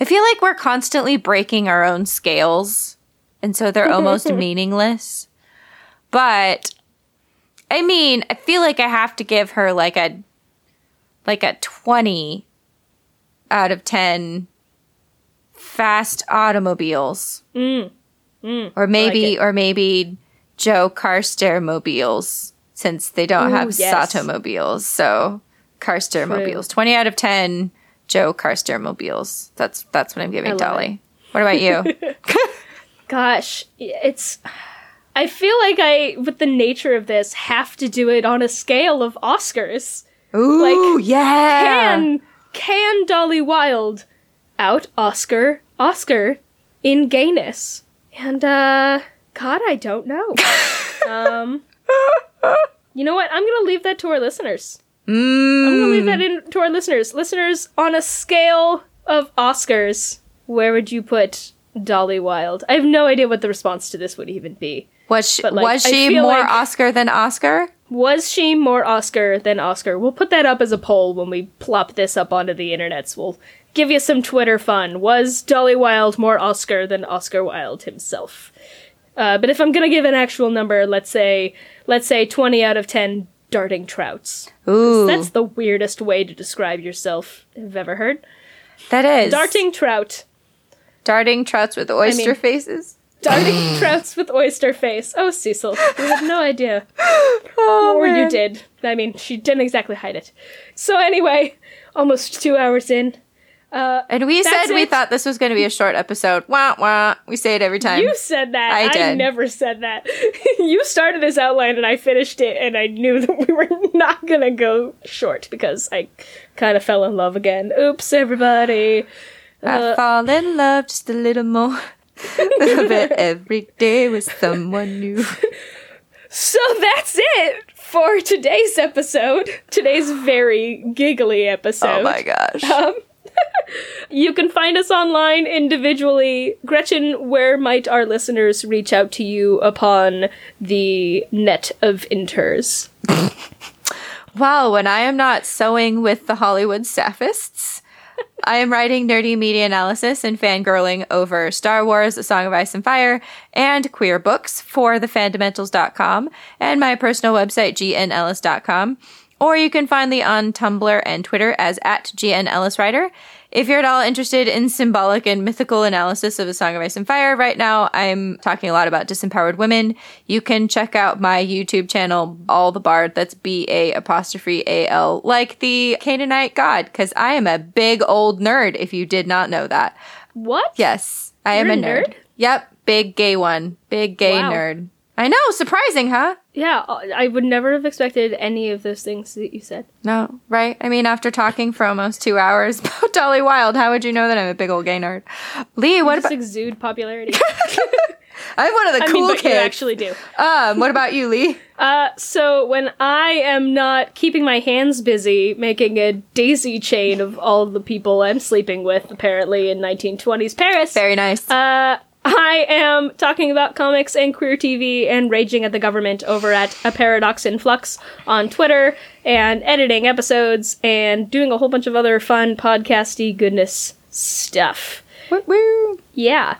I feel like we're constantly breaking our own scales, and so they're almost meaningless. But, I mean, I feel like I have to give her like a 20 out of 10 fast automobiles. Mm. Mm. Or maybe Jo Carstairs mobiles, since they don't have Sautomobiles. So, Carstairs mobiles. 20 out of 10... Jo Carstairs mobiles. That's what I'm giving Dolly. What about you? Gosh, it's... I feel like I, with the nature of this, have to do it on a scale of Oscars. Ooh, like, yeah! Can Dolly Wilde out Oscar in gayness? And, God, I don't know. You know what? I'm gonna leave that to our listeners. Mm. I'm going to leave that in to our listeners. Listeners, on a scale of Oscars, where would you put Dolly Wilde? I have no idea what the response to this would even be. Was she more Oscar than Oscar? Was she more Oscar than Oscar? We'll put that up as a poll when we plop this up onto the internets. We'll give you some Twitter fun. Was Dolly Wilde more Oscar than Oscar Wilde himself? But if I'm going to give an actual number, let's say 20 out of 10 darting trouts. Ooh. That's the weirdest way to describe yourself I've ever heard. That is. Darting trout. Darting trouts with oyster faces? Darting trouts with oyster face. Oh, Cecil. We have no idea. You did. I mean, she didn't exactly hide it. So anyway, almost 2 hours in. And we said we thought this was going to be a short episode. Wah, wah. We say it every time. You said that. I did. I never said that. You started this outline and I finished it, and I knew that we were not going to go short because I kind of fell in love again. Oops, everybody. I fall in love just a little more. A little bit every day with someone new. So that's it for today's episode. Today's very giggly episode. Oh my gosh. You can find us online individually. Gretchen, where might our listeners reach out to you upon the net of inters? Well, when I am not sewing with the Hollywood staffists, I am writing nerdy media analysis and fangirling over Star Wars, A Song of Ice and Fire, and queer books for thefundamentals.com and my personal website, gnellis.com. Or you can find me on Tumblr and Twitter as @GNEllisWriter. If you're at all interested in symbolic and mythical analysis of A Song of Ice and Fire, right now I'm talking a lot about disempowered women. You can check out my YouTube channel, All the Bard, that's BA'AL, like the Canaanite god, because I am a big old nerd, if you did not know that. What? Yes, I am a nerd. Yep, big gay one. Big gay nerd. I know, surprising, huh? Yeah, I would never have expected any of those things that you said. No, right? I mean, after talking for almost 2 hours about Dolly Wilde, how would you know that I'm a big old gay nerd? Lee, what about... You just exude popularity. I'm one of the cool kids. You actually do. What about you, Lee? So when I am not keeping my hands busy making a daisy chain of all the people I'm sleeping with, apparently, in 1920s Paris... Very nice. I am talking about comics and queer TV and raging at the government over at A Paradox in Flux on Twitter and editing episodes and doing a whole bunch of other fun podcasty goodness stuff. Woo-woo. Yeah.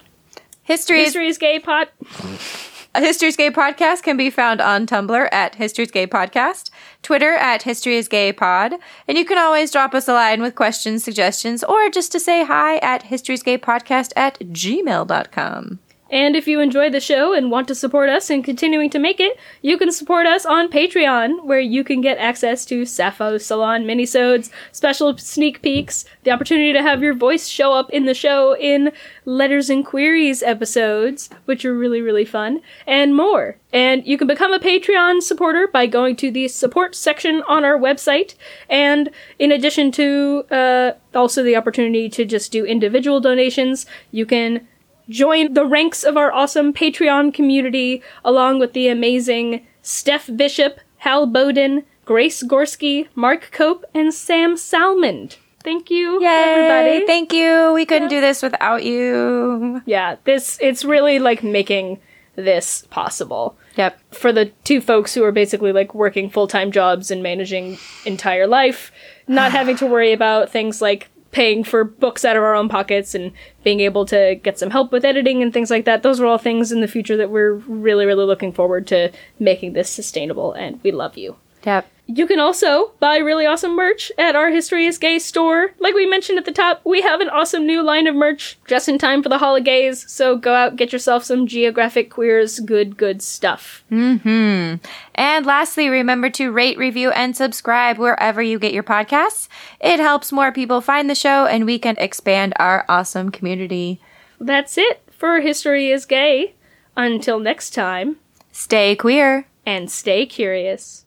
History's Gay Podcast can be found on Tumblr at History's Gay Podcast, Twitter at History is Gay Pod, and you can always drop us a line with questions, suggestions, or just to say hi at historysgaypodcast@gmail.com. And if you enjoy the show and want to support us in continuing to make it, you can support us on Patreon, where you can get access to Sappho Salon minisodes, special sneak peeks, the opportunity to have your voice show up in the show in Letters and Queries episodes, which are really, really fun, and more. And you can become a Patreon supporter by going to the support section on our website, and in addition to also the opportunity to just do individual donations, you can... join the ranks of our awesome Patreon community, along with the amazing Steph Bishop, Hal Bowden, Grace Gorski, Mark Cope, and Sam Salmond. Thank you, everybody. Thank you. We couldn't do this without you. Yeah, it's really like making this possible. Yep. For the two folks who are basically like working full-time jobs and managing entire life, not having to worry about things like paying for books out of our own pockets and being able to get some help with editing and things like that. Those are all things in the future that we're really, really looking forward to making this sustainable, and we love you. Yep. You can also buy really awesome merch at our History is Gay store. Like we mentioned at the top, we have an awesome new line of merch just in time for the holidays, so go out, get yourself some Geographic Queers good stuff. Mm-hmm. And lastly, remember to rate, review, and subscribe wherever you get your podcasts. It helps more people find the show, and we can expand our awesome community. That's it for History is Gay. Until next time, stay queer and stay curious.